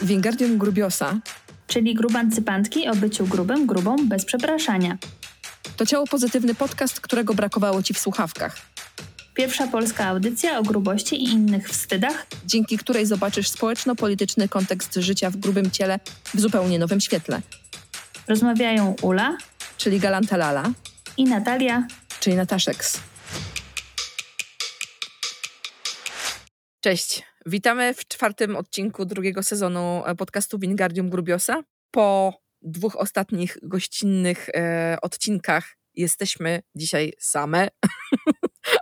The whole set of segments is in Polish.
Wingardium grubiosa. Czyli grubancypantki o byciu grubym, grubą, bez przepraszania. To Ciało Pozytywny podcast, którego brakowało Ci w słuchawkach. Pierwsza polska audycja o grubości i innych wstydach, dzięki której zobaczysz społeczno-polityczny kontekst życia w grubym ciele w zupełnie nowym świetle. Rozmawiają Ula, czyli Galanta Lala, i Natalia, czyli Nataszeks. Cześć, witamy w 4. odcinku 2. sezonu podcastu Wingardium Grubiosa. Po 2 ostatnich gościnnych odcinkach jesteśmy dzisiaj same.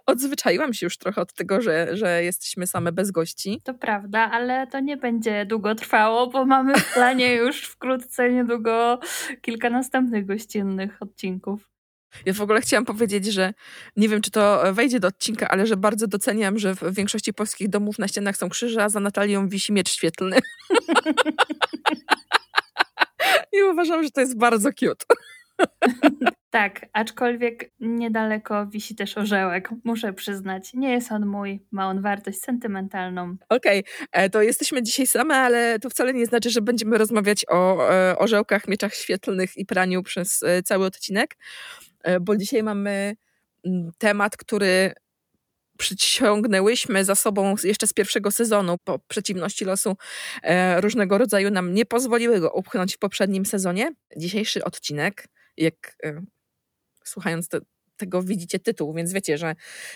Odzwyczaiłam się już trochę od tego, że jesteśmy same bez gości. To prawda, ale to nie będzie długo trwało, bo mamy w planie już wkrótce, niedługo kilka następnych gościnnych odcinków. Ja w ogóle chciałam powiedzieć, że nie wiem, czy to wejdzie do odcinka, ale że bardzo doceniam, że w większości polskich domów na ścianach są krzyże, a za Natalią wisi miecz świetlny. I uważam, że to jest bardzo cute. Tak, aczkolwiek niedaleko wisi też orzełek, muszę przyznać. Nie jest on mój, ma on wartość sentymentalną. Okej, to jesteśmy dzisiaj same, ale to wcale nie znaczy, że będziemy rozmawiać o orzełkach, mieczach świetlnych i praniu przez cały odcinek, bo dzisiaj mamy temat, który przyciągnęłyśmy za sobą jeszcze z 1. sezonu, bo przeciwności losu różnego rodzaju nam nie pozwoliły go upchnąć w poprzednim sezonie. Dzisiejszy odcinek, jak słuchając tego widzicie tytuł, więc wiecie, że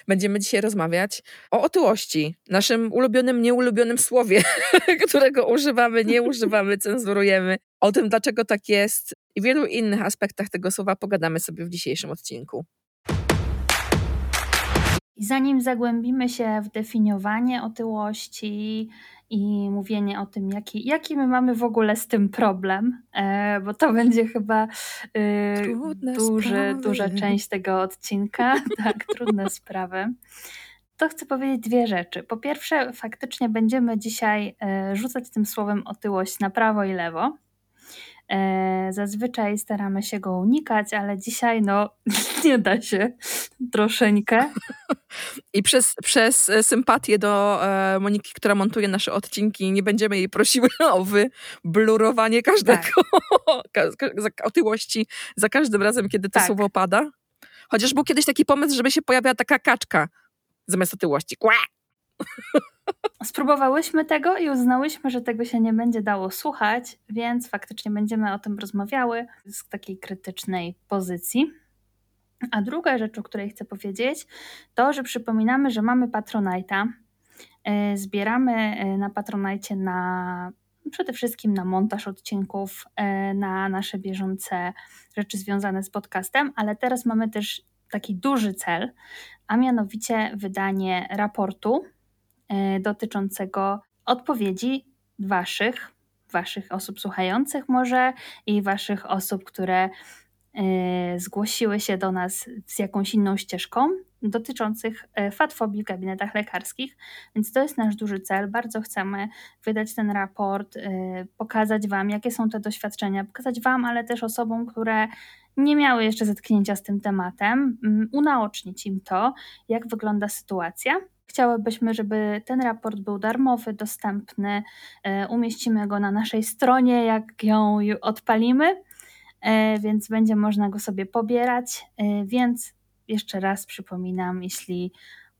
będziemy dzisiaj rozmawiać o otyłości, naszym ulubionym, nieulubionym słowie, którego używamy, nie używamy, cenzurujemy. O tym, dlaczego tak jest i wielu innych aspektach tego słowa pogadamy sobie w dzisiejszym odcinku. Zanim zagłębimy się w definiowanie otyłości i mówienie o tym, jaki my mamy w ogóle z tym problem, bo to będzie chyba duża część tego odcinka, tak, trudne sprawy, to chcę powiedzieć 2 rzeczy. Po pierwsze, faktycznie będziemy dzisiaj rzucać tym słowem otyłość na prawo i lewo. Zazwyczaj staramy się go unikać, ale dzisiaj nie da się troszeczkę. I przez sympatię do Moniki, która montuje nasze odcinki, nie będziemy jej prosiły o wyblurowanie każdego otyłości za każdym razem, kiedy to słowo pada. Chociaż był kiedyś taki pomysł, żeby się pojawiała taka kaczka zamiast otyłości. Kła! Spróbowałyśmy tego i uznałyśmy, że tego się nie będzie dało słuchać, więc faktycznie będziemy o tym rozmawiały z takiej krytycznej pozycji. A druga rzecz, o której chcę powiedzieć, to, że przypominamy, że mamy Patronite'a. Zbieramy na Patronite'cie przede wszystkim na montaż odcinków, na nasze bieżące rzeczy związane z podcastem, ale teraz mamy też taki duży cel, a mianowicie wydanie raportu dotyczącego odpowiedzi waszych osób słuchających może i waszych osób, które zgłosiły się do nas z jakąś inną ścieżką dotyczących fatfobii w gabinetach lekarskich. Więc to jest nasz duży cel. Bardzo chcemy wydać ten raport, pokazać wam, jakie są te doświadczenia, pokazać wam, ale też osobom, które nie miały jeszcze zetknięcia z tym tematem, unaocznić im to, jak wygląda sytuacja. Chciałybyśmy, żeby ten raport był darmowy, dostępny. Umieścimy go na naszej stronie, jak ją odpalimy, więc będzie można go sobie pobierać. Więc jeszcze raz przypominam, jeśli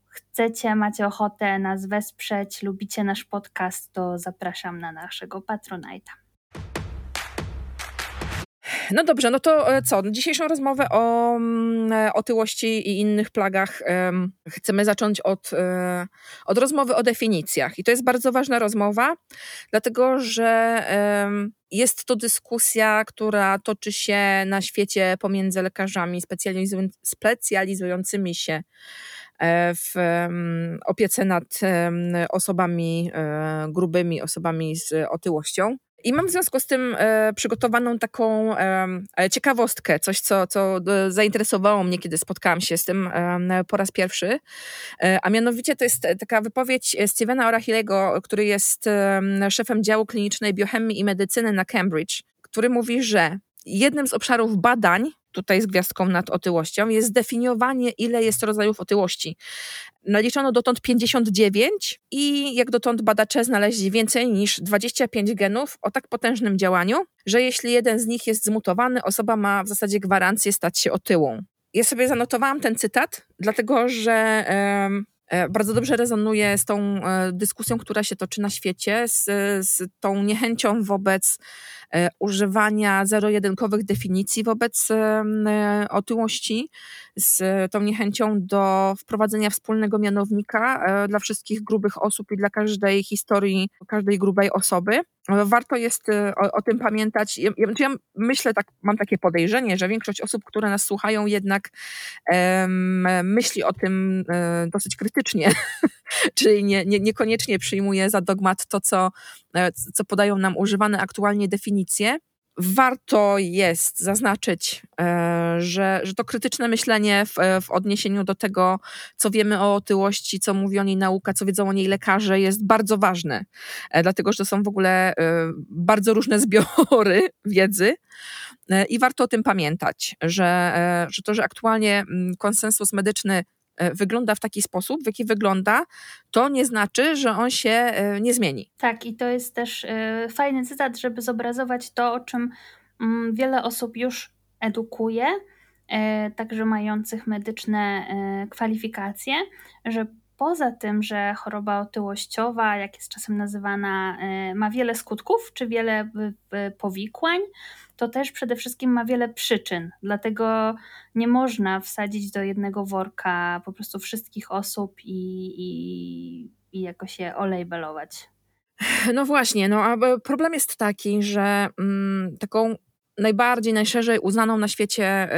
chcecie, macie ochotę nas wesprzeć, lubicie nasz podcast, to zapraszam na naszego Patronite'a. No dobrze, no to co? Dzisiejszą rozmowę o otyłości i innych plagach chcemy zacząć od rozmowy o definicjach. I to jest bardzo ważna rozmowa, dlatego że jest to dyskusja, która toczy się na świecie pomiędzy lekarzami specjalizującymi się w opiece nad osobami grubymi, osobami z otyłością. I mam w związku z tym przygotowaną taką ciekawostkę, coś, co zainteresowało mnie, kiedy spotkałam się z tym po raz pierwszy, a mianowicie to jest taka wypowiedź Stevena O'Rahilly'ego, który jest szefem działu klinicznej biochemii i medycyny na Cambridge, który mówi, że jednym z obszarów badań tutaj z gwiazdką nad otyłością, jest zdefiniowanie, ile jest rodzajów otyłości. Naliczono dotąd 59 i jak dotąd badacze znaleźli więcej niż 25 genów o tak potężnym działaniu, że jeśli jeden z nich jest zmutowany, osoba ma w zasadzie gwarancję stać się otyłą. Ja sobie zanotowałam ten cytat, dlatego że bardzo dobrze rezonuje z tą dyskusją, która się toczy na świecie, z tą niechęcią wobec używania zero-jedynkowych definicji wobec otyłości, z tą niechęcią do wprowadzenia wspólnego mianownika dla wszystkich grubych osób i dla każdej historii, każdej grubej osoby. Warto jest o tym pamiętać. Ja myślę, tak, mam takie podejrzenie, że większość osób, które nas słuchają, jednak myśli o tym dosyć krytycznie, czyli niekoniecznie przyjmuje za dogmat to, co podają nam używane aktualnie definicje. Warto jest zaznaczyć, że to krytyczne myślenie w odniesieniu do tego, co wiemy o otyłości, co mówi o niej nauka, co wiedzą o niej lekarze, jest bardzo ważne, dlatego że to są w ogóle bardzo różne zbiory wiedzy i warto o tym pamiętać, że to, że aktualnie konsensus medyczny wygląda w taki sposób, w jaki wygląda, to nie znaczy, że on się nie zmieni. Tak, i to jest też fajny cytat, żeby zobrazować to, o czym wiele osób już edukuje, także mających medyczne kwalifikacje, że poza tym, że choroba otyłościowa, jak jest czasem nazywana, ma wiele skutków czy wiele powikłań, to też przede wszystkim ma wiele przyczyn. Dlatego nie można wsadzić do jednego worka po prostu wszystkich osób i jakoś je olabelować. No właśnie, no a problem jest taki, że taką najbardziej, najszerzej uznaną na świecie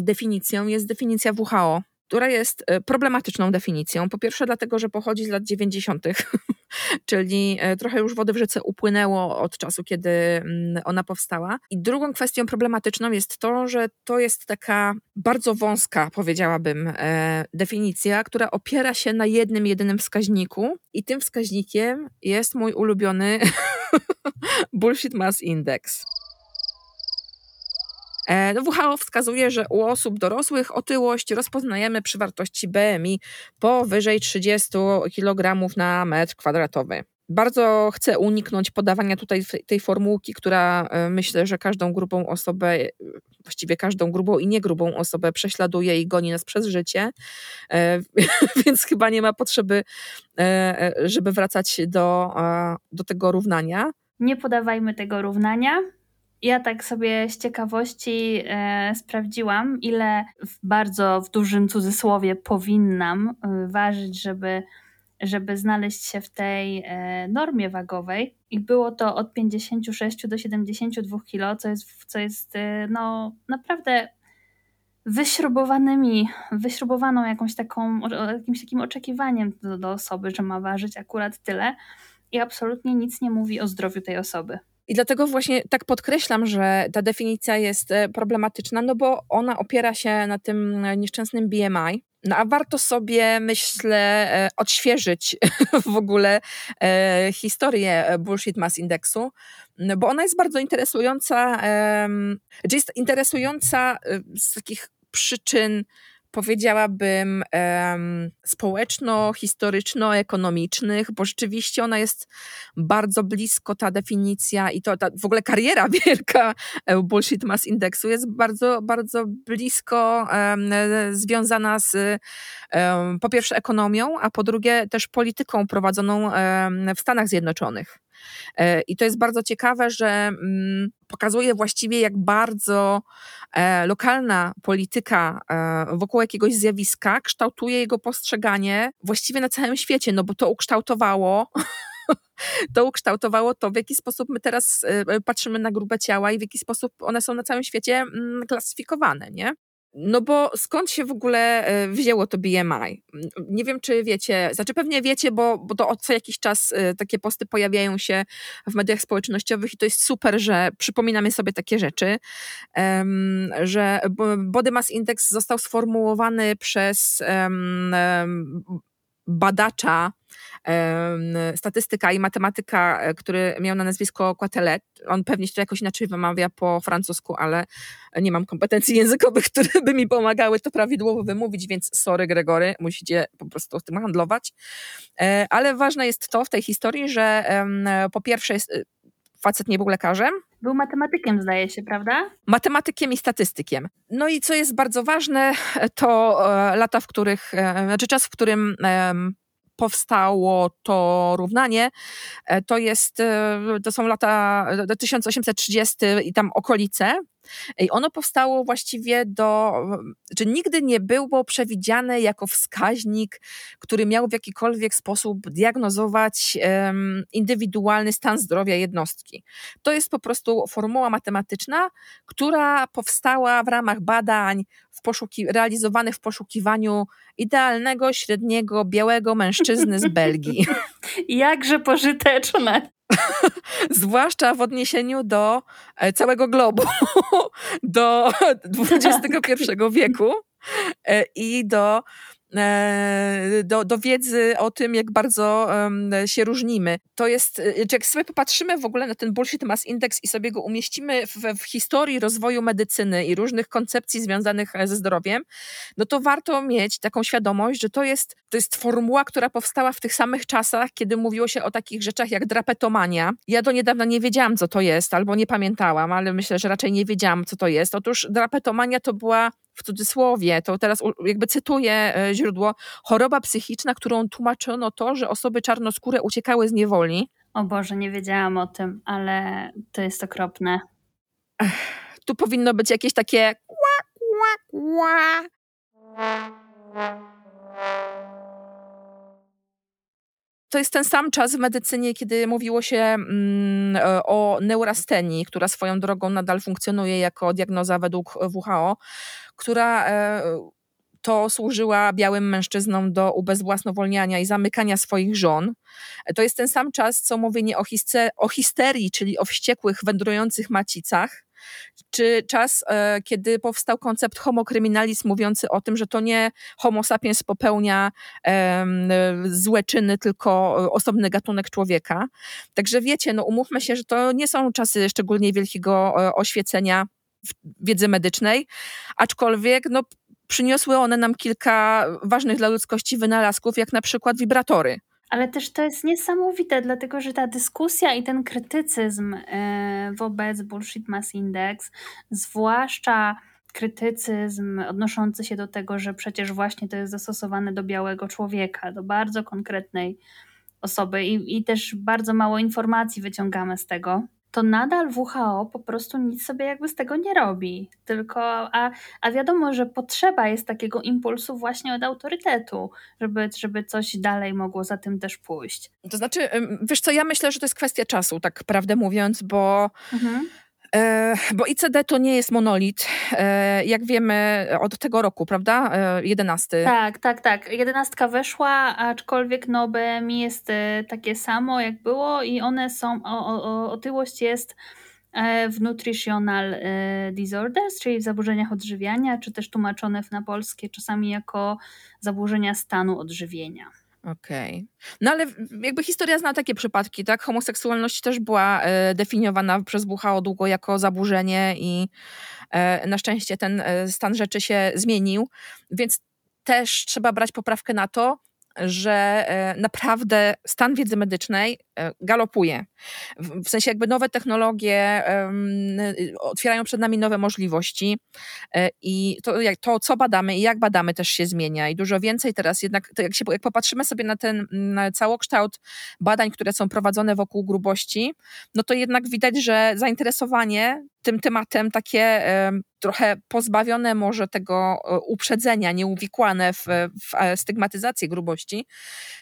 definicją jest definicja WHO, która jest problematyczną definicją. Po pierwsze dlatego, że pochodzi z lat 90., czyli trochę już wody w rzece upłynęło od czasu, kiedy ona powstała. I drugą kwestią problematyczną jest to, że to jest taka bardzo wąska, powiedziałabym, definicja, która opiera się na jednym, jedynym wskaźniku i tym wskaźnikiem jest mój ulubiony Bullshit Mass Index. WHO wskazuje, że u osób dorosłych otyłość rozpoznajemy przy wartości BMI powyżej 30 kg na metr kwadratowy. Bardzo chcę uniknąć podawania tutaj tej formułki, która myślę, że każdą grubą osobę, właściwie każdą grubą i niegrubą osobę prześladuje i goni nas przez życie, więc chyba nie ma potrzeby, żeby wracać do tego równania. Nie podawajmy tego równania. Ja tak sobie z ciekawości sprawdziłam, ile w dużym cudzysłowie powinnam ważyć, żeby znaleźć się w tej normie wagowej. I było to od 56 do 72 kg, co jest naprawdę wyśrubowaną jakimś takim oczekiwaniem do osoby, że ma ważyć akurat tyle i absolutnie nic nie mówi o zdrowiu tej osoby. I dlatego właśnie tak podkreślam, że ta definicja jest problematyczna, no bo ona opiera się na tym nieszczęsnym BMI. No a warto sobie, myślę, odświeżyć w ogóle historię Bullshit Mass Indexu, bo ona jest bardzo interesująca, jest interesująca z takich przyczyn, powiedziałabym, społeczno-historyczno-ekonomicznych, bo rzeczywiście ona jest bardzo blisko, ta definicja i ta w ogóle kariera wielka Bullshit Mass Indexu jest bardzo, bardzo blisko związana z po pierwsze ekonomią, a po drugie też polityką prowadzoną w Stanach Zjednoczonych. I to jest bardzo ciekawe, że pokazuje właściwie, jak bardzo lokalna polityka wokół jakiegoś zjawiska kształtuje jego postrzeganie właściwie na całym świecie, no bo to ukształtowało to, w jaki sposób my teraz patrzymy na grube ciała i w jaki sposób one są na całym świecie klasyfikowane, nie? No bo skąd się w ogóle wzięło to BMI? Nie wiem, czy wiecie, znaczy pewnie wiecie, bo to od co jakiś czas takie posty pojawiają się w mediach społecznościowych i to jest super, że przypominamy sobie takie rzeczy, że Body Mass Index został sformułowany przez badacza, statystyka i matematyka, który miał na nazwisko Quatelet. On pewnie się to jakoś inaczej wymawia po francusku, ale nie mam kompetencji językowych, które by mi pomagały to prawidłowo wymówić, więc sorry Gregory, musicie po prostu w tym handlować. Ale ważne jest to w tej historii, że po pierwsze facet nie był lekarzem. Był matematykiem, zdaje się, prawda? Matematykiem i statystykiem. No i co jest bardzo ważne, to lata, w których, znaczy czas, w którym powstało to równanie, to są lata 1830 i tam okolice. I ono powstało właściwie czy nigdy nie było przewidziane jako wskaźnik, który miał w jakikolwiek sposób diagnozować indywidualny stan zdrowia jednostki. To jest po prostu formuła matematyczna, która powstała w ramach badań realizowanych w poszukiwaniu idealnego, średniego, białego mężczyzny z Belgii. Jakże pożyteczne! Zwłaszcza w odniesieniu do całego globu, do XXI wieku i do wiedzy o tym, jak bardzo się różnimy. To jest, jak sobie popatrzymy w ogóle na ten Bullshit Mass Index i sobie go umieścimy w historii rozwoju medycyny i różnych koncepcji związanych ze zdrowiem, no to warto mieć taką świadomość, że to jest formuła, która powstała w tych samych czasach, kiedy mówiło się o takich rzeczach jak drapetomania. Ja do niedawna nie wiedziałam, co to jest, albo nie pamiętałam, ale myślę, że raczej nie wiedziałam, co to jest. Otóż drapetomania to była, w cudzysłowie, to teraz jakby cytuję źródło, choroba psychiczna, którą tłumaczono to, że osoby czarnoskóre uciekały z niewoli. O Boże, nie wiedziałam o tym, ale to jest okropne. Tu powinno być jakieś takie kła, kła, kła. To jest ten sam czas w medycynie, kiedy mówiło się o neurastenii, która swoją drogą nadal funkcjonuje jako diagnoza według WHO, która to służyła białym mężczyznom do ubezwłasnowolniania i zamykania swoich żon. To jest ten sam czas, co mówienie o histerii, czyli o wściekłych, wędrujących macicach, czy czas, kiedy powstał koncept homokryminalizm, mówiący o tym, że to nie homo sapiens popełnia złe czyny, tylko osobny gatunek człowieka. Także wiecie, no umówmy się, że to nie są czasy szczególnie wielkiego oświecenia wiedzy medycznej, aczkolwiek no, przyniosły one nam kilka ważnych dla ludzkości wynalazków, jak na przykład wibratory. Ale też to jest niesamowite, dlatego że ta dyskusja i ten krytycyzm wobec Bullshit Mass Index, zwłaszcza krytycyzm odnoszący się do tego, że przecież właśnie to jest zastosowane do białego człowieka, do bardzo konkretnej osoby i też bardzo mało informacji wyciągamy z tego, to nadal WHO po prostu nic sobie jakby z tego nie robi. Tylko, a wiadomo, że potrzeba jest takiego impulsu właśnie od autorytetu, żeby coś dalej mogło za tym też pójść. To znaczy, wiesz co, ja myślę, że to jest kwestia czasu, tak prawdę mówiąc, bo ICD to nie jest monolit, jak wiemy od tego roku, prawda? 11. Tak. 11 weszła, aczkolwiek BMI jest takie samo jak było i one są, otyłość jest w nutritional disorders, czyli w zaburzeniach odżywiania, czy też tłumaczone na polskie czasami jako zaburzenia stanu odżywienia. Okej. No ale jakby historia zna takie przypadki, tak? Homoseksualność też była definiowana przez WHO długo jako zaburzenie i na szczęście ten stan rzeczy się zmienił, więc też trzeba brać poprawkę na to, że naprawdę stan wiedzy medycznej galopuje. W sensie jakby nowe technologie otwierają przed nami nowe możliwości i to co badamy i jak badamy też się zmienia i dużo więcej teraz jednak, jak popatrzymy sobie na ten całokształt badań, które są prowadzone wokół grubości, no to jednak widać, że zainteresowanie tym tematem takie trochę pozbawione może tego uprzedzenia, nieuwikłane w stygmatyzację grubości,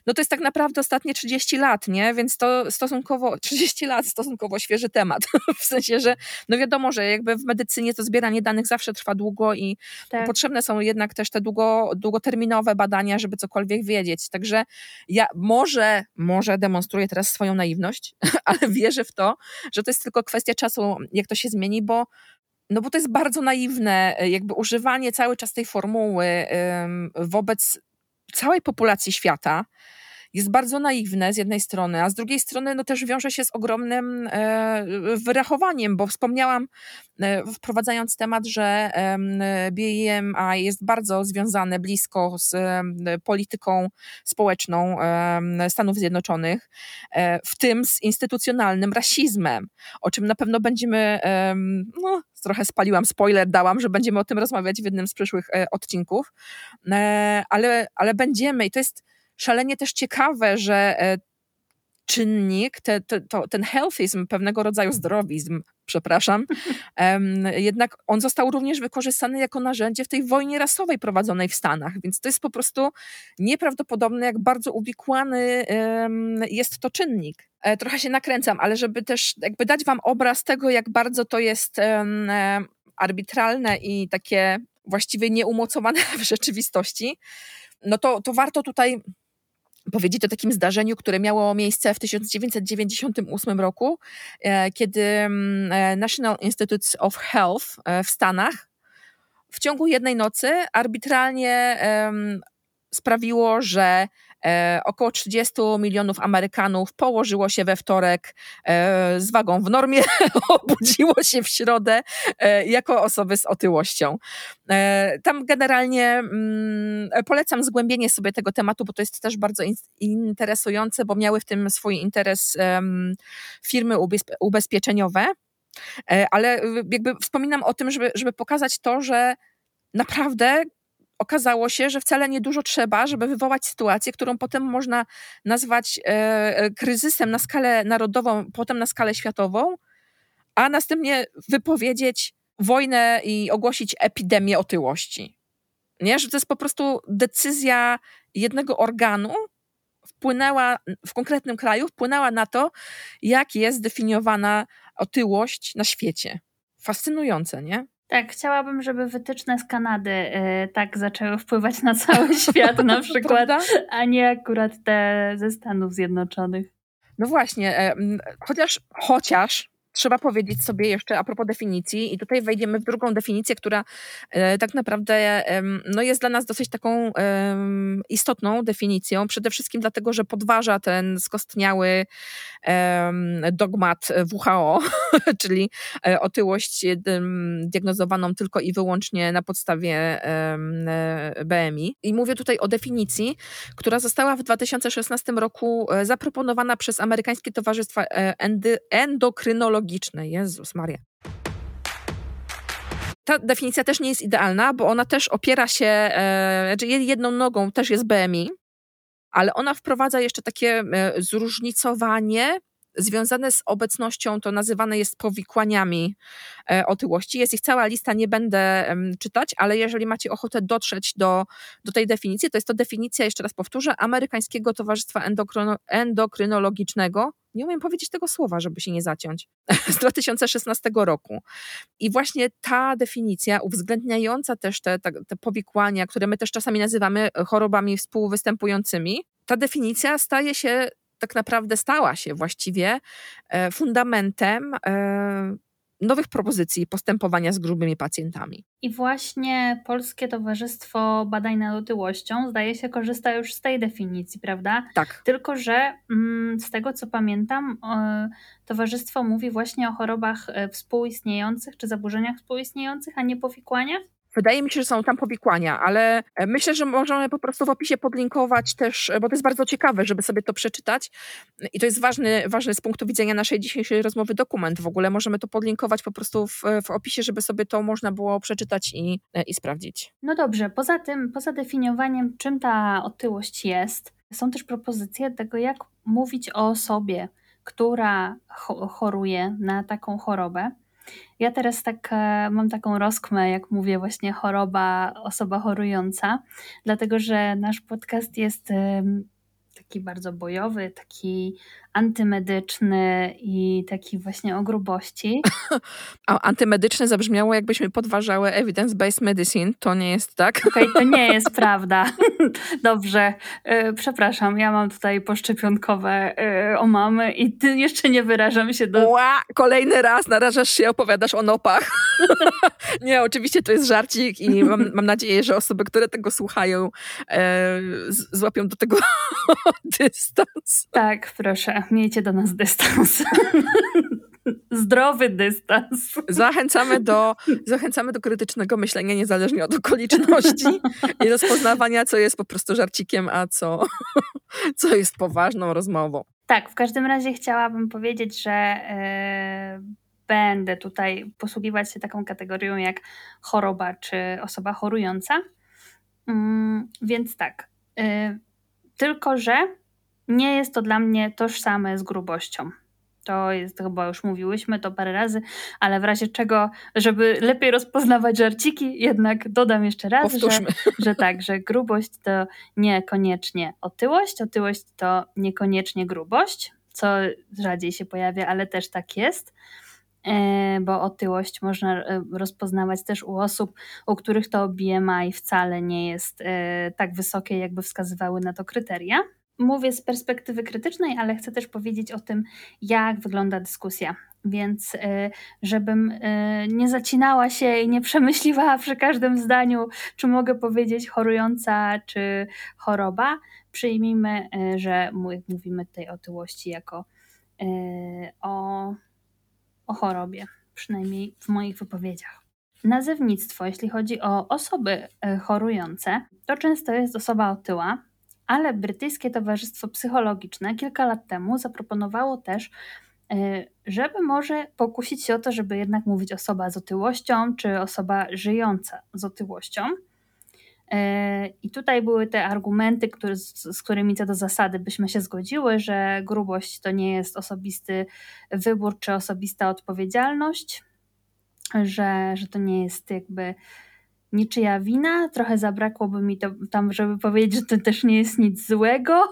no to jest tak naprawdę ostatnie 30 lat, nie? Więc to stosunkowo świeży temat. W sensie, że no wiadomo, że jakby w medycynie to zbieranie danych zawsze trwa długo i tak. Potrzebne są jednak też te długoterminowe badania, żeby cokolwiek wiedzieć. Także ja może demonstruję teraz swoją naiwność, ale wierzę w to, że to jest tylko kwestia czasu, jak to się zmieni, bo to jest bardzo naiwne, jakby używanie cały czas tej formuły wobec całej populacji świata jest bardzo naiwne z jednej strony, a z drugiej strony no, też wiąże się z ogromnym wyrachowaniem, bo wspomniałam, wprowadzając temat, że BMI jest bardzo związane blisko z polityką społeczną Stanów Zjednoczonych, w tym z instytucjonalnym rasizmem, o czym na pewno będziemy, no, trochę spaliłam spoiler, dałam, że będziemy o tym rozmawiać w jednym z przyszłych odcinków, ale będziemy i to jest szalenie też ciekawe, że czynnik, ten healthism, pewnego rodzaju zdrowizm, jednak on został również wykorzystany jako narzędzie w tej wojnie rasowej prowadzonej w Stanach, więc to jest po prostu nieprawdopodobne, jak bardzo uwikłany jest to czynnik. Trochę się nakręcam, ale żeby też jakby dać wam obraz tego, jak bardzo to jest arbitralne i takie właściwie nieumocowane w rzeczywistości, no to warto tutaj powiedzieć o takim zdarzeniu, które miało miejsce w 1998 roku, kiedy National Institute of Health w Stanach w ciągu jednej nocy arbitralnie sprawiło, że około 30 milionów Amerykanów położyło się we wtorek z wagą w normie, obudziło się w środę jako osoby z otyłością. Tam generalnie polecam zgłębienie sobie tego tematu, bo to jest też bardzo interesujące, bo miały w tym swój interes firmy ubezpieczeniowe, ale jakby wspominam o tym, żeby pokazać to, że naprawdę okazało się, że wcale niedużo trzeba, żeby wywołać sytuację, którą potem można nazwać kryzysem na skalę narodową, potem na skalę światową, a następnie wypowiedzieć wojnę i ogłosić epidemię otyłości. Nie? Że to jest po prostu decyzja jednego organu, wpłynęła w konkretnym kraju, wpłynęła na to, jak jest definiowana otyłość na świecie. Fascynujące, nie? Tak, chciałabym, żeby wytyczne z Kanady tak zaczęły wpływać na cały świat na przykład, a nie akurat te ze Stanów Zjednoczonych. No właśnie, chociaż trzeba powiedzieć sobie jeszcze a propos definicji i tutaj wejdziemy w drugą definicję, która tak naprawdę no jest dla nas dosyć taką istotną definicją, przede wszystkim dlatego, że podważa ten skostniały dogmat WHO, czyli otyłość diagnozowaną tylko i wyłącznie na podstawie BMI. I mówię tutaj o definicji, która została w 2016 roku zaproponowana przez amerykańskie towarzystwa endokrynologiczne. Jezus Maria. Ta definicja też nie jest idealna, bo ona też opiera się, jedną nogą też jest BMI, ale ona wprowadza jeszcze takie zróżnicowanie związane z obecnością, to nazywane jest powikłaniami otyłości. Jest ich cała lista, nie będę czytać, ale jeżeli macie ochotę dotrzeć do tej definicji, to jest to definicja, jeszcze raz powtórzę, amerykańskiego towarzystwa endokrynologicznego. Nie umiem powiedzieć tego słowa, żeby się nie zaciąć. Z 2016 roku. I właśnie ta definicja uwzględniająca też te powikłania, które my też czasami nazywamy chorobami współwystępującymi, ta definicja stała się właściwie fundamentem nowych propozycji postępowania z grubymi pacjentami. I właśnie Polskie Towarzystwo Badań nad Otyłością, zdaje się, korzysta już z tej definicji, prawda? Tak. Tylko że z tego, co pamiętam, towarzystwo mówi właśnie o chorobach współistniejących czy zaburzeniach współistniejących, a nie powikłaniach? Wydaje mi się, że są tam powikłania, ale myślę, że możemy po prostu w opisie podlinkować też, bo to jest bardzo ciekawe, żeby sobie to przeczytać i to jest ważny z punktu widzenia naszej dzisiejszej rozmowy dokument. W ogóle możemy to podlinkować po prostu w opisie, żeby sobie to można było przeczytać i sprawdzić. No dobrze, poza definiowaniem, czym ta otyłość jest, są też propozycje tego, jak mówić o osobie, która choruje na taką chorobę. Ja teraz tak mam taką rozkmę, jak mówię właśnie choroba, osoba chorująca, dlatego że nasz podcast jest taki bardzo bojowy, taki antymedyczny i taki właśnie o grubości. A antymedyczny zabrzmiało, jakbyśmy podważały evidence-based medicine. To nie jest tak? Okej, to nie jest prawda. Dobrze, przepraszam, ja mam tutaj poszczepionkowe omamy i ty jeszcze nie wyrażam się do... Kolejny raz narażasz się, opowiadasz o nopach. Nie, oczywiście to jest żarcik i mam nadzieję, że osoby, które tego słuchają, złapią do tego dystans. Tak, proszę, miejcie do nas dystans. Zdrowy dystans. Zachęcamy do krytycznego myślenia niezależnie od okoliczności i rozpoznawania, co jest po prostu żarcikiem, a co jest poważną rozmową. Tak, w każdym razie chciałabym powiedzieć, że będę tutaj posługiwać się taką kategorią jak choroba czy osoba chorująca. Więc tak, tylko że nie jest to dla mnie tożsame z grubością. To jest, chyba już mówiłyśmy to parę razy, ale w razie czego, żeby lepiej rozpoznawać żarciki, jednak dodam jeszcze raz, że grubość to niekoniecznie otyłość, otyłość to niekoniecznie grubość, co rzadziej się pojawia, ale też tak jest, bo otyłość można rozpoznawać też u osób, u których to BMI wcale nie jest tak wysokie, jakby wskazywały na to kryteria. Mówię z perspektywy krytycznej, ale chcę też powiedzieć o tym, jak wygląda dyskusja, więc żebym nie zacinała się i nie przemyśliwała przy każdym zdaniu, czy mogę powiedzieć chorująca, czy choroba, przyjmijmy, że mówimy tutaj o otyłości jako o chorobie, przynajmniej w moich wypowiedziach. Nazewnictwo, jeśli chodzi o osoby chorujące, to często jest osoba otyła, ale Brytyjskie Towarzystwo Psychologiczne kilka lat temu zaproponowało też, żeby może pokusić się o to, żeby jednak mówić osoba z otyłością czy osoba żyjąca z otyłością. I tutaj były te argumenty, z którymi co do zasady byśmy się zgodziły, że grubość to nie jest osobisty wybór czy osobista odpowiedzialność, że to nie jest jakby niczyja wina, trochę zabrakłoby mi to tam, żeby powiedzieć, że to też nie jest nic złego.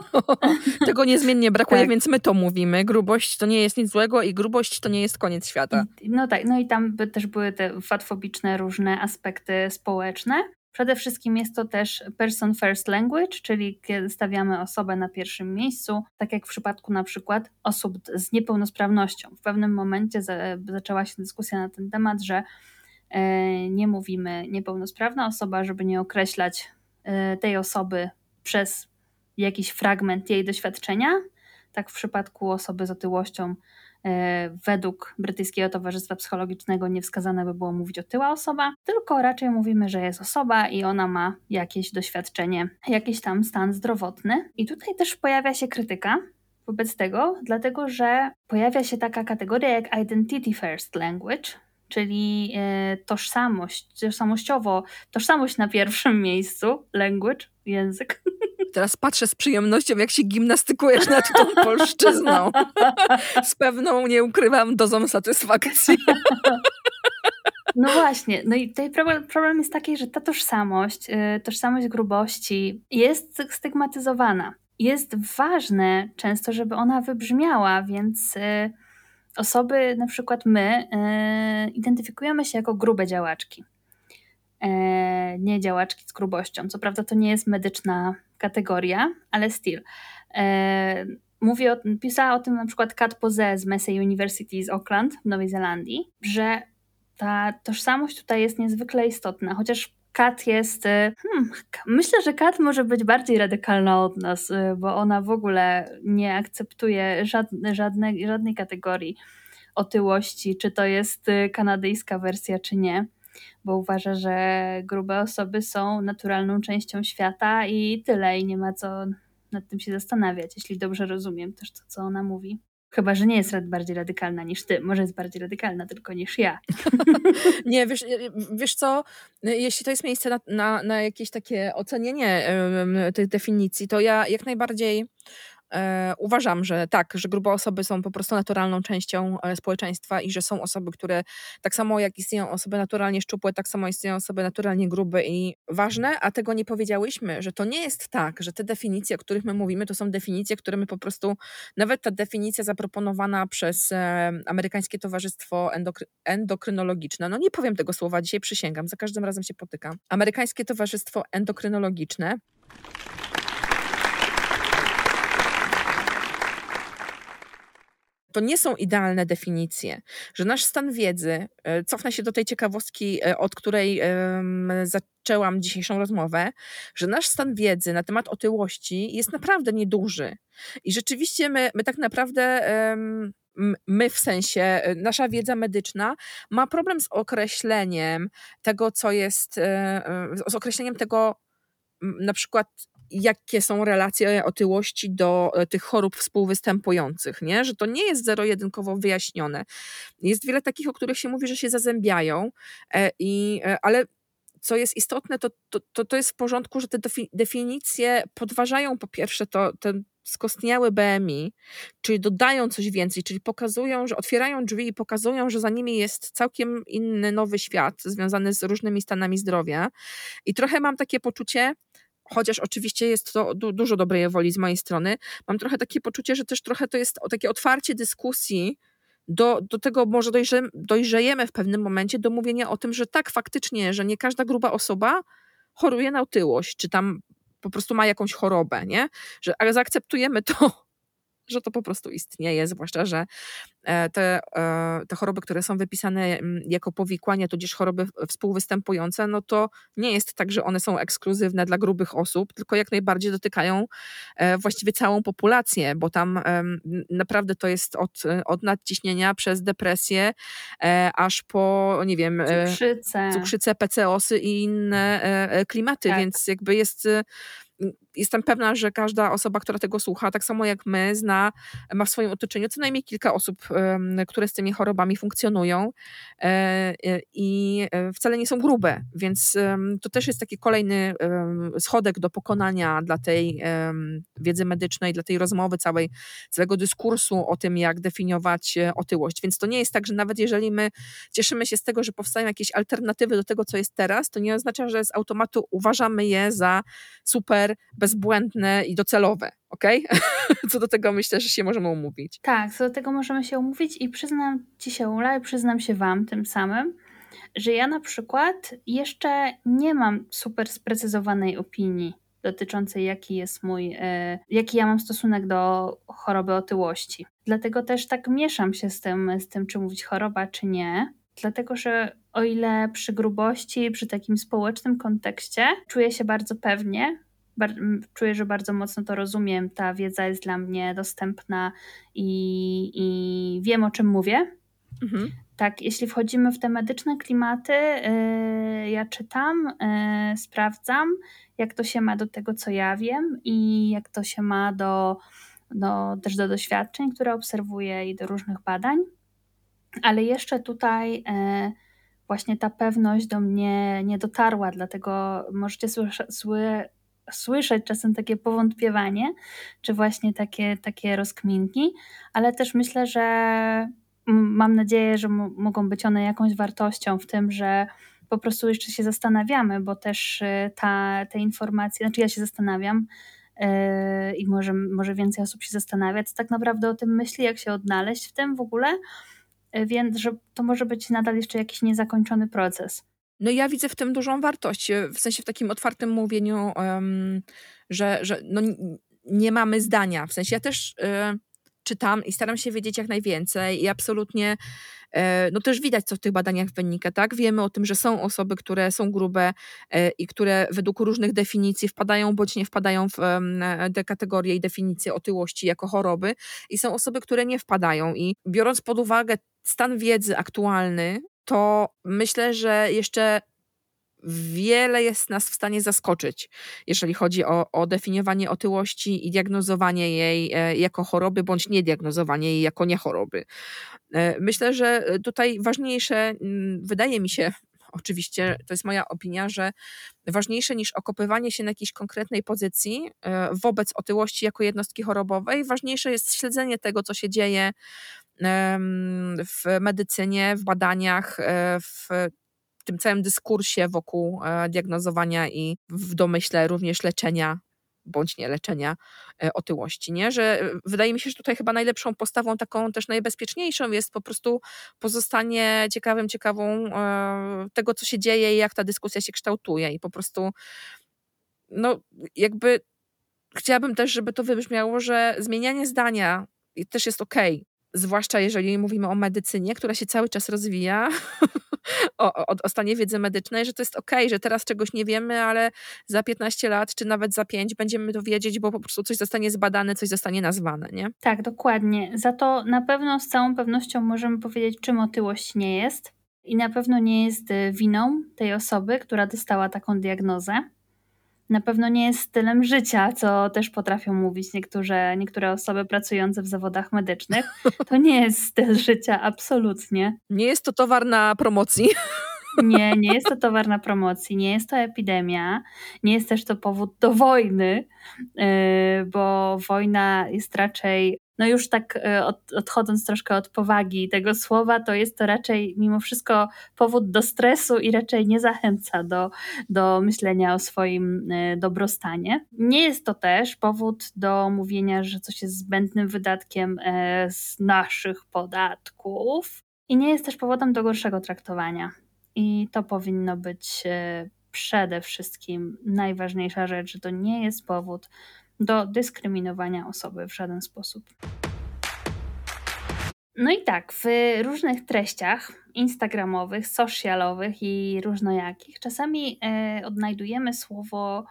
Tego niezmiennie brakuje, tak. Więc my to mówimy. Grubość to nie jest nic złego i grubość to nie jest koniec świata. No tak, no i tam też były te fatfobiczne różne aspekty społeczne. Przede wszystkim jest to też person first language, czyli kiedy stawiamy osobę na pierwszym miejscu, tak jak w przypadku na przykład osób z niepełnosprawnością. W pewnym momencie zaczęła się dyskusja na ten temat, że nie mówimy niepełnosprawna osoba, żeby nie określać tej osoby przez jakiś fragment jej doświadczenia. Tak w przypadku osoby z otyłością według Brytyjskiego Towarzystwa Psychologicznego nie wskazane by było mówić otyła osoba, tylko raczej mówimy, że jest osoba i ona ma jakieś doświadczenie, jakiś tam stan zdrowotny. I tutaj też pojawia się krytyka wobec tego, dlatego że pojawia się taka kategoria jak identity first language, czyli tożsamość na pierwszym miejscu, language, język. Teraz patrzę z przyjemnością, jak się gimnastykujesz nad tą polszczyzną. Z pewną, nie ukrywam, dozą satysfakcji. No właśnie, no i tutaj problem jest taki, że ta tożsamość grubości jest stygmatyzowana. Jest ważne często, żeby ona wybrzmiała, więc osoby, na przykład my, identyfikujemy się jako grube działaczki, nie działaczki z grubością. Co prawda to nie jest medyczna kategoria, ale still. Pisała o tym na przykład Kat Pose z Massey University z Auckland w Nowej Zelandii, że ta tożsamość tutaj jest niezwykle istotna, chociaż Kat jest, myślę, że Kat może być bardziej radykalna od nas, bo ona w ogóle nie akceptuje żadnej kategorii otyłości, czy to jest kanadyjska wersja, czy nie, bo uważa, że grube osoby są naturalną częścią świata i tyle, i nie ma co nad tym się zastanawiać, jeśli dobrze rozumiem też to, co ona mówi. Chyba, że nie jest bardziej radykalna niż ty. Może jest bardziej radykalna tylko niż ja. Nie, wiesz co, jeśli to jest miejsce na jakieś takie ocenienie tych definicji, to ja jak najbardziej uważam, że tak, że grube osoby są po prostu naturalną częścią społeczeństwa i że są osoby, które tak samo jak istnieją osoby naturalnie szczupłe, tak samo istnieją osoby naturalnie grube i ważne, a tego nie powiedziałyśmy, że to nie jest tak, że te definicje, o których my mówimy, to są definicje, które my po prostu, nawet ta definicja zaproponowana przez Amerykańskie Towarzystwo Endokrynologiczne, no nie powiem tego słowa dzisiaj, przysięgam, za każdym razem się potykam. Amerykańskie Towarzystwo Endokrynologiczne to nie są idealne definicje, że nasz stan wiedzy, cofnę się do tej ciekawostki, od której zaczęłam dzisiejszą rozmowę, że nasz stan wiedzy na temat otyłości jest naprawdę nieduży i rzeczywiście my tak naprawdę, my w sensie, nasza wiedza medyczna ma problem z określeniem tego, co jest, z określeniem tego, na przykład jakie są relacje otyłości do tych chorób współwystępujących, nie? Że to nie jest zero-jedynkowo wyjaśnione. Jest wiele takich, o których się mówi, że się zazębiają, ale co jest istotne, to jest w porządku, że te definicje podważają po pierwsze ten skostniały BMI, czyli dodają coś więcej, czyli pokazują, że otwierają drzwi i pokazują, że za nimi jest całkiem inny, nowy świat związany z różnymi stanami zdrowia. I trochę mam takie poczucie, chociaż oczywiście jest to dużo dobrej woli z mojej strony, mam trochę takie poczucie, że też trochę to jest takie otwarcie dyskusji do tego, może dojrzejemy w pewnym momencie do mówienia o tym, że tak, faktycznie, że nie każda gruba osoba choruje na otyłość, czy tam po prostu ma jakąś chorobę, nie? Że, ale zaakceptujemy to, że to po prostu istnieje, zwłaszcza, że te choroby, które są wypisane jako powikłania, tudzież choroby współwystępujące, no to nie jest tak, że one są ekskluzywne dla grubych osób, tylko jak najbardziej dotykają właściwie całą populację, bo tam naprawdę to jest od nadciśnienia przez depresję, aż po, nie wiem, cukrzycę, PCOS-y i inne klimaty, tak. Więc jakby jest... Jestem pewna, że każda osoba, która tego słucha, tak samo jak my, ma w swoim otoczeniu co najmniej kilka osób, które z tymi chorobami funkcjonują i wcale nie są grube, więc to też jest taki kolejny schodek do pokonania dla tej wiedzy medycznej, dla tej rozmowy całego dyskursu o tym, jak definiować otyłość, więc to nie jest tak, że nawet jeżeli my cieszymy się z tego, że powstają jakieś alternatywy do tego, co jest teraz, to nie oznacza, że z automatu uważamy je za super bezbłędne i docelowe, okej? Okay? Co do tego myślę, że się możemy umówić. Tak, co do tego możemy się umówić i przyznam Ci się, Ula, i przyznam się Wam tym samym, że ja na przykład jeszcze nie mam super sprecyzowanej opinii dotyczącej jaki ja mam stosunek do choroby otyłości. Dlatego też tak mieszam się z tym, czy mówić choroba, czy nie. Dlatego, że o ile przy grubości, przy takim społecznym kontekście czuję się bardzo pewnie, czuję, że bardzo mocno to rozumiem, ta wiedza jest dla mnie dostępna i wiem, o czym mówię. Mhm. Tak, jeśli wchodzimy w te medyczne klimaty, ja czytam, sprawdzam, jak to się ma do tego, co ja wiem i jak to się ma też do doświadczeń, które obserwuję i do różnych badań. Ale jeszcze tutaj właśnie ta pewność do mnie nie dotarła, dlatego możecie słyszeć czasem takie powątpiewanie, czy właśnie takie rozkminki, ale też myślę, że mam nadzieję, że mogą być one jakąś wartością w tym, że po prostu jeszcze się zastanawiamy, bo też te informacje, znaczy ja się zastanawiam, i może więcej osób się zastanawia, co tak naprawdę o tym myśli, jak się odnaleźć w tym w ogóle, więc że to może być nadal jeszcze jakiś niezakończony proces. No ja widzę w tym dużą wartość, w sensie w takim otwartym mówieniu, że no nie mamy zdania. W sensie ja też czytam i staram się wiedzieć jak najwięcej i absolutnie no też widać, co w tych badaniach wynika, tak? Wiemy o tym, że są osoby, które są grube i które według różnych definicji wpadają bądź nie wpadają w te kategorie i definicje otyłości jako choroby i są osoby, które nie wpadają i biorąc pod uwagę stan wiedzy aktualny, to myślę, że jeszcze wiele jest nas w stanie zaskoczyć, jeżeli chodzi o definiowanie otyłości i diagnozowanie jej jako choroby, bądź niediagnozowanie jej jako niechoroby. Myślę, że tutaj ważniejsze, wydaje mi się, oczywiście to jest moja opinia, że ważniejsze niż okopywanie się na jakiejś konkretnej pozycji wobec otyłości jako jednostki chorobowej, ważniejsze jest śledzenie tego, co się dzieje w medycynie, w badaniach, w tym całym dyskursie wokół diagnozowania i w domyśle również leczenia bądź nie leczenia otyłości, nie? Że wydaje mi się, że tutaj chyba najlepszą postawą, taką też najbezpieczniejszą jest po prostu pozostanie ciekawą tego, co się dzieje i jak ta dyskusja się kształtuje i po prostu no jakby chciałabym też, żeby to wybrzmiało, że zmienianie zdania też jest okej. zwłaszcza jeżeli mówimy o medycynie, która się cały czas rozwija, o stanie wiedzy medycznej, że to jest okej, że teraz czegoś nie wiemy, ale za 15 lat, czy nawet za 5 będziemy to wiedzieć, bo po prostu coś zostanie zbadane, coś zostanie nazwane, nie? Tak, dokładnie. Za to na pewno z całą pewnością możemy powiedzieć, czym otyłość nie jest i na pewno nie jest winą tej osoby, która dostała taką diagnozę. Na pewno nie jest stylem życia, co też potrafią mówić niektóre osoby pracujące w zawodach medycznych. To nie jest styl życia, absolutnie. Nie jest to towar na promocji. Nie, nie jest to towar na promocji, nie jest to epidemia, nie jest też to powód do wojny, bo wojna jest raczej, no już tak odchodząc troszkę od powagi tego słowa, to jest to raczej mimo wszystko powód do stresu i raczej nie zachęca do myślenia o swoim dobrostanie. Nie jest to też powód do mówienia, że coś jest zbędnym wydatkiem z naszych podatków i nie jest też powodem do gorszego traktowania. I to powinno być przede wszystkim najważniejsza rzecz, że to nie jest powód do dyskryminowania osoby w żaden sposób. No i tak, w różnych treściach instagramowych, socialowych i różnojakich czasami odnajdujemy słowo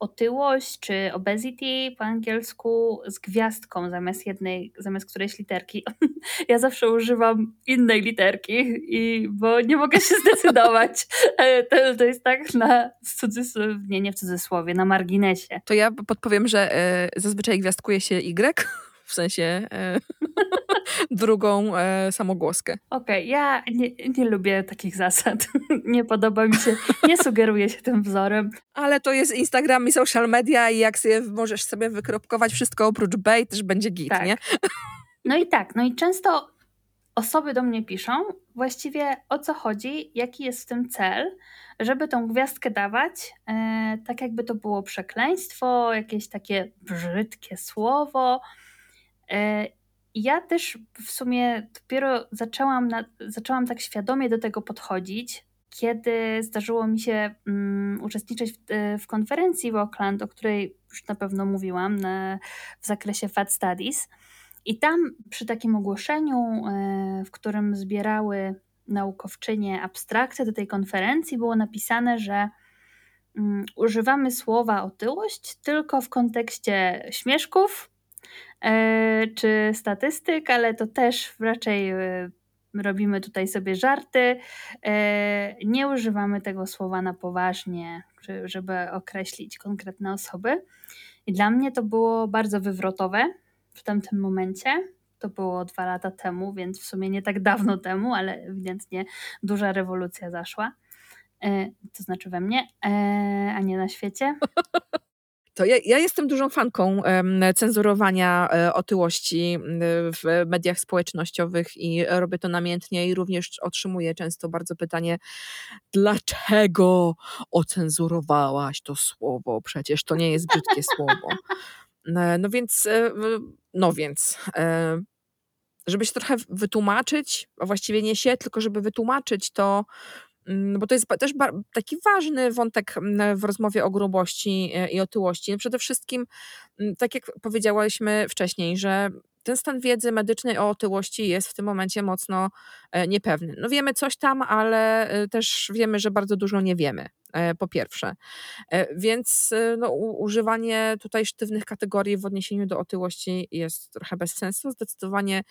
otyłość czy obesity po angielsku z gwiazdką zamiast którejś literki. Ja zawsze używam innej literki, bo nie mogę się zdecydować. To jest tak na marginesie. To ja podpowiem, że zazwyczaj gwiazdkuje się Y, w sensie drugą samogłoskę. Okej, ja nie lubię takich zasad. Nie podoba mi się, nie sugeruję się tym wzorem. Ale to jest Instagram i social media i jak możesz sobie wykropkować wszystko oprócz B, też będzie git, tak. Nie? No i często osoby do mnie piszą właściwie o co chodzi, jaki jest w tym cel, żeby tą gwiazdkę dawać, tak jakby to było przekleństwo, jakieś takie brzydkie słowo. Ja też w sumie dopiero zaczęłam tak świadomie do tego podchodzić, kiedy zdarzyło mi się uczestniczyć w konferencji w Auckland, o której już na pewno mówiłam, w zakresie Fat Studies. I tam przy takim ogłoszeniu, w którym zbierały naukowczynie abstrakcje do tej konferencji, było napisane, że używamy słowa otyłość tylko w kontekście śmieszków, czy statystyk, ale to też raczej robimy tutaj sobie żarty. Nie używamy tego słowa na poważnie, żeby określić konkretne osoby. I dla mnie to było bardzo wywrotowe w tamtym momencie. To było 2 lata temu, więc w sumie nie tak dawno temu, ale ewidentnie duża rewolucja zaszła. To znaczy we mnie, a nie na świecie. Ja jestem dużą fanką cenzurowania otyłości w mediach społecznościowych i robię to namiętnie i również otrzymuję często bardzo pytanie, dlaczego ocenzurowałaś to słowo? Przecież to nie jest brzydkie słowo. No więc, żeby się trochę wytłumaczyć, a właściwie nie się, tylko żeby wytłumaczyć to, bo to jest też taki ważny wątek w rozmowie o grubości i otyłości. Przede wszystkim, tak jak powiedziałyśmy wcześniej, że ten stan wiedzy medycznej o otyłości jest w tym momencie mocno niepewny. No wiemy coś tam, ale też wiemy, że bardzo dużo nie wiemy, po pierwsze. Więc używanie tutaj sztywnych kategorii w odniesieniu do otyłości jest trochę bez sensu. Zdecydowanie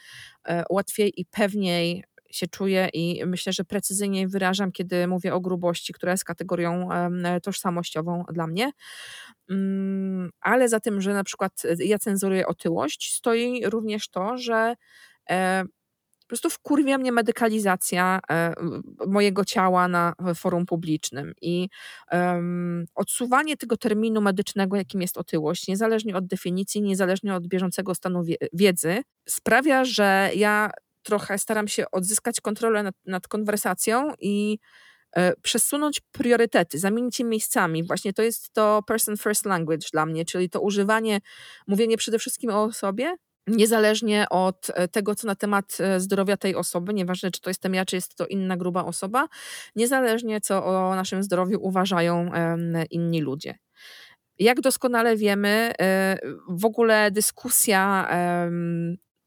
łatwiej i pewniej się czuję i myślę, że precyzyjniej wyrażam, kiedy mówię o grubości, która jest kategorią tożsamościową dla mnie, ale za tym, że na przykład ja cenzuruję otyłość, stoi również to, że po prostu wkurwia mnie medykalizacja mojego ciała na forum publicznym i odsuwanie tego terminu medycznego, jakim jest otyłość, niezależnie od definicji, niezależnie od bieżącego stanu wiedzy, sprawia, że ja trochę staram się odzyskać kontrolę nad konwersacją i przesunąć priorytety, zamienić je miejscami. Właśnie to jest to person first language dla mnie, czyli to używanie, mówienie przede wszystkim o osobie, niezależnie od tego, co na temat zdrowia tej osoby, nieważne czy to jestem ja, czy jest to inna gruba osoba, niezależnie co o naszym zdrowiu uważają inni ludzie. Jak doskonale wiemy, w ogóle dyskusja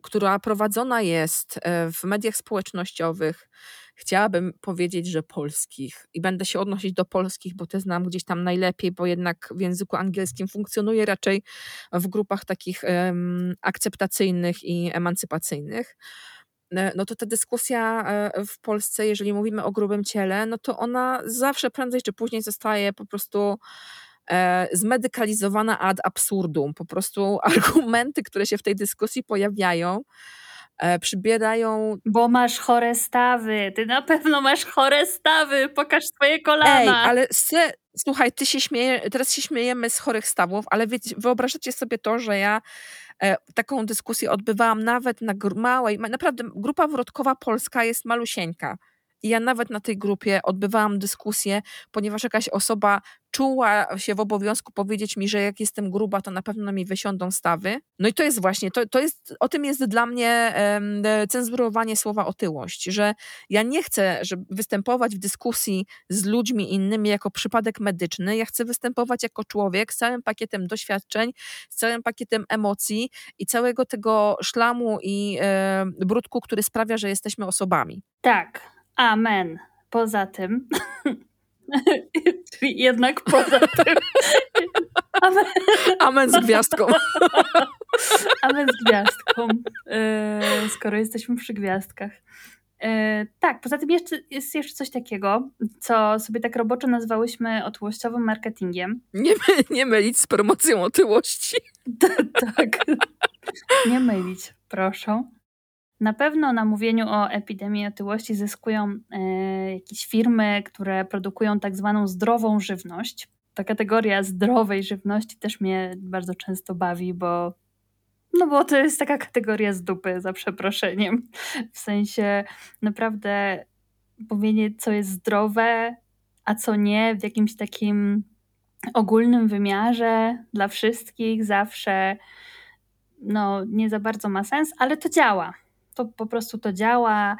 która prowadzona jest w mediach społecznościowych, chciałabym powiedzieć, że polskich. I będę się odnosić do polskich, bo te znam gdzieś tam najlepiej, bo jednak w języku angielskim funkcjonuję raczej w grupach takich akceptacyjnych i emancypacyjnych. No to ta dyskusja w Polsce, jeżeli mówimy o grubym ciele, no to ona zawsze prędzej czy później zostaje po prostu zmedykalizowana ad absurdum. Po prostu argumenty, które się w tej dyskusji pojawiają, przybierają... Bo masz chore stawy, ty na pewno masz chore stawy, pokaż swoje kolana. Ej, ale słuchaj, teraz się śmiejemy z chorych stawów, ale wyobrażacie sobie to, że ja taką dyskusję odbywałam nawet na małej, naprawdę grupa wrodkowa polska jest malusieńka. I ja nawet na tej grupie odbywałam dyskusję, ponieważ jakaś osoba czuła się w obowiązku powiedzieć mi, że jak jestem gruba, to na pewno mi wysiądą stawy. No i to jest właśnie, o tym jest dla mnie cenzurowanie słowa otyłość, że ja nie chcę występować w dyskusji z ludźmi innymi jako przypadek medyczny, ja chcę występować jako człowiek z całym pakietem doświadczeń, z całym pakietem emocji i całego tego szlamu i brudku, który sprawia, że jesteśmy osobami. Tak. Amen. Poza tym. Czyli jednak poza tym. Amen. Amen z gwiazdką. Amen z gwiazdką. Skoro jesteśmy przy gwiazdkach. Tak, poza tym jest jeszcze coś takiego, co sobie tak roboczo nazwałyśmy otyłościowym marketingiem. Nie mylić z promocją otyłości. Tak. Nie mylić, proszę. Na pewno na mówieniu o epidemii otyłości zyskują jakieś firmy, które produkują tak zwaną zdrową żywność. Ta kategoria zdrowej żywności też mnie bardzo często bawi, bo to jest taka kategoria z dupy, za przeproszeniem. W sensie naprawdę powiedzieć, co jest zdrowe, a co nie, w jakimś takim ogólnym wymiarze dla wszystkich zawsze nie za bardzo ma sens, ale to działa. To po prostu to działa,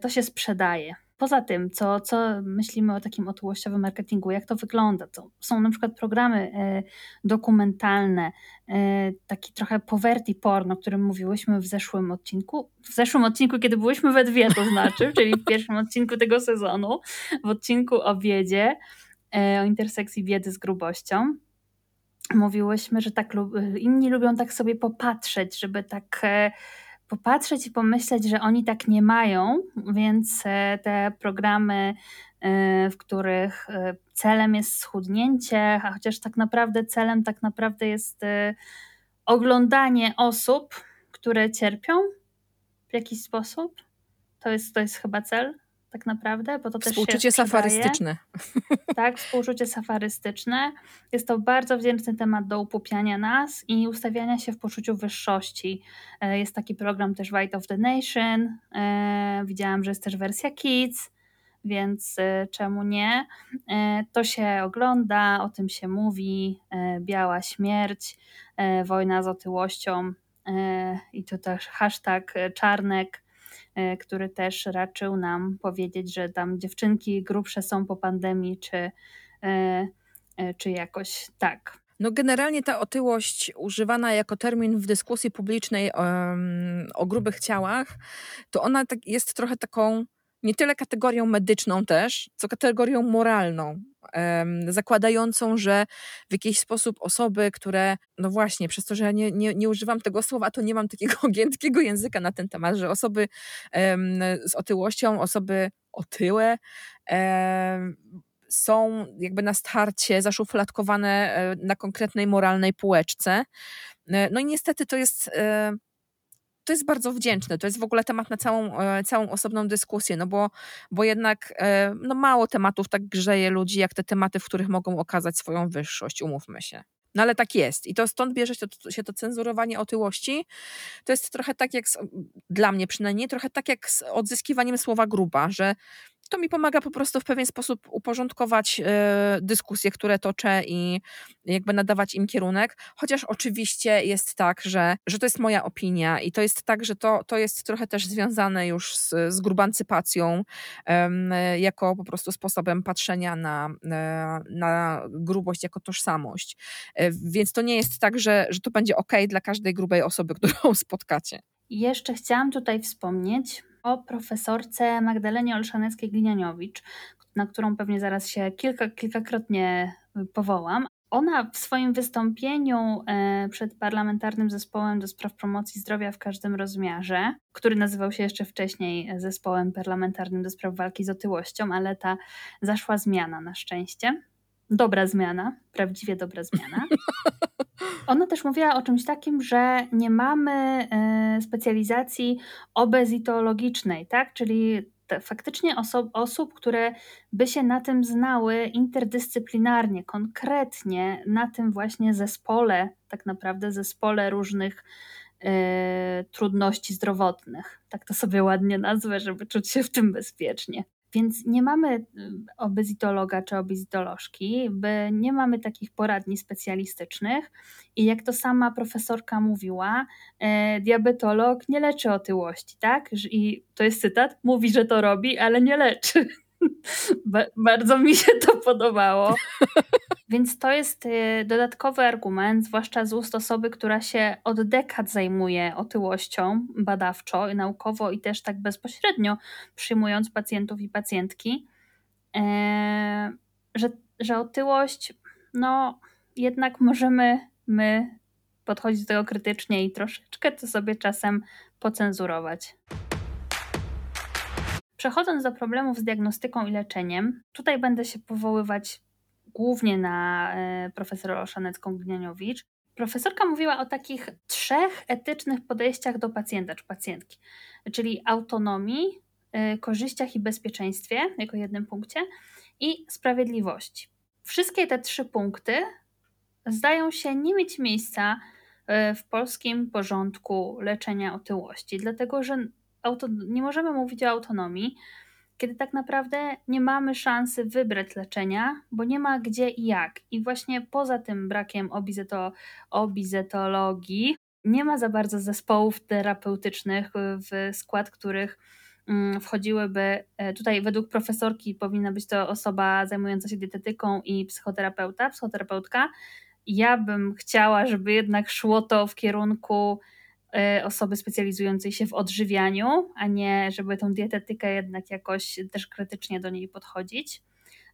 to się sprzedaje. Poza tym, co myślimy o takim otyłościowym marketingu, jak to wygląda? To są na przykład programy dokumentalne, taki trochę poverty porn, o którym mówiłyśmy w zeszłym odcinku. W zeszłym odcinku, kiedy byłyśmy we dwie, to znaczy, czyli w pierwszym odcinku tego sezonu, w odcinku o biedzie, o intersekcji biedy z grubością. Mówiłyśmy, że tak inni lubią tak sobie popatrzeć, żeby tak... popatrzeć i pomyśleć, że oni tak nie mają, więc te programy, w których celem jest schudnięcie, a chociaż tak naprawdę celem jest oglądanie osób, które cierpią w jakiś sposób. To jest chyba cel tak naprawdę, bo to też współczucie safarystyczne. Tak, współczucie safarystyczne. Jest to bardzo wdzięczny temat do upupiania nas i ustawiania się w poczuciu wyższości. Jest taki program też White of the Nation. Widziałam, że jest też wersja Kids, więc czemu nie? To się ogląda, o tym się mówi. Biała śmierć, wojna z otyłością i to też hashtag Czarnek, który też raczył nam powiedzieć, że tam dziewczynki grubsze są po pandemii, czy jakoś tak. No generalnie ta otyłość używana jako termin w dyskusji publicznej o grubych ciałach, to ona jest trochę taką nie tyle kategorią medyczną też, co kategorią moralną, zakładającą, że w jakiś sposób osoby, które, no właśnie, przez to, że ja nie używam tego słowa, to nie mam takiego giętkiego języka na ten temat, że osoby z otyłością, osoby otyłe są jakby na starcie zaszufladkowane na konkretnej moralnej półeczce. No i niestety to jest bardzo wdzięczne, to jest w ogóle temat na całą osobną dyskusję, bo jednak mało tematów tak grzeje ludzi, jak te tematy, w których mogą okazać swoją wyższość, umówmy się. No ale tak jest i to stąd bierze się to cenzurowanie otyłości. To jest trochę tak jak, dla mnie przynajmniej, trochę tak jak z odzyskiwaniem słowa gruba, że to mi pomaga po prostu w pewien sposób uporządkować dyskusje, które toczę i jakby nadawać im kierunek, chociaż oczywiście jest tak, że to jest moja opinia i to jest tak, że to jest trochę też związane już z grubancypacją jako po prostu sposobem patrzenia na grubość jako tożsamość. Więc to nie jest tak, że to będzie okej dla każdej grubej osoby, którą spotkacie. I jeszcze chciałam tutaj wspomnieć o profesorce Magdalenie Olszaneckiej-Glinianowicz, na którą pewnie zaraz się kilkakrotnie powołam. Ona w swoim wystąpieniu przed Parlamentarnym Zespołem do Spraw Promocji Zdrowia w Każdym Rozmiarze, który nazywał się jeszcze wcześniej Zespołem Parlamentarnym do Spraw Walki z Otyłością, ale ta zaszła zmiana na szczęście. Dobra zmiana, prawdziwie dobra zmiana. Ona też mówiła o czymś takim, że nie mamy specjalizacji obezitologicznej, tak? Czyli faktycznie osób, które by się na tym znały interdyscyplinarnie, konkretnie na tym właśnie zespole, tak naprawdę zespole różnych trudności zdrowotnych. Tak to sobie ładnie nazwę, żeby czuć się w tym bezpiecznie. Więc nie mamy obezitologa czy obezitolożki, nie mamy takich poradni specjalistycznych i jak to sama profesorka mówiła, diabetolog nie leczy otyłości, tak? I to jest cytat, mówi, że to robi, ale nie leczy. Bardzo mi się to podobało. Więc to jest dodatkowy argument, zwłaszcza z ust osoby, która się od dekad zajmuje otyłością badawczo i naukowo i też tak bezpośrednio przyjmując pacjentów i pacjentki, że otyłość, no jednak możemy my podchodzić do tego krytycznie i troszeczkę to sobie czasem pocenzurować. Przechodząc do problemów z diagnostyką i leczeniem, tutaj będę się powoływać głównie na profesor Olszanecką-Glinianowicz. Profesorka mówiła o takich 3 etycznych podejściach do pacjenta czy pacjentki, czyli autonomii, korzyściach i bezpieczeństwie jako jednym punkcie i sprawiedliwości. Wszystkie te 3 punkty zdają się nie mieć miejsca w polskim porządku leczenia otyłości, dlatego że nie możemy mówić o autonomii, kiedy tak naprawdę nie mamy szansy wybrać leczenia, bo nie ma gdzie i jak. I właśnie poza tym brakiem obizetologii nie ma za bardzo zespołów terapeutycznych, w skład których wchodziłyby, tutaj według profesorki powinna być to osoba zajmująca się dietetyką i psychoterapeutka. Ja bym chciała, żeby jednak szło to w kierunku osoby specjalizującej się w odżywianiu, a nie żeby tą dietetykę jednak jakoś też krytycznie do niej podchodzić,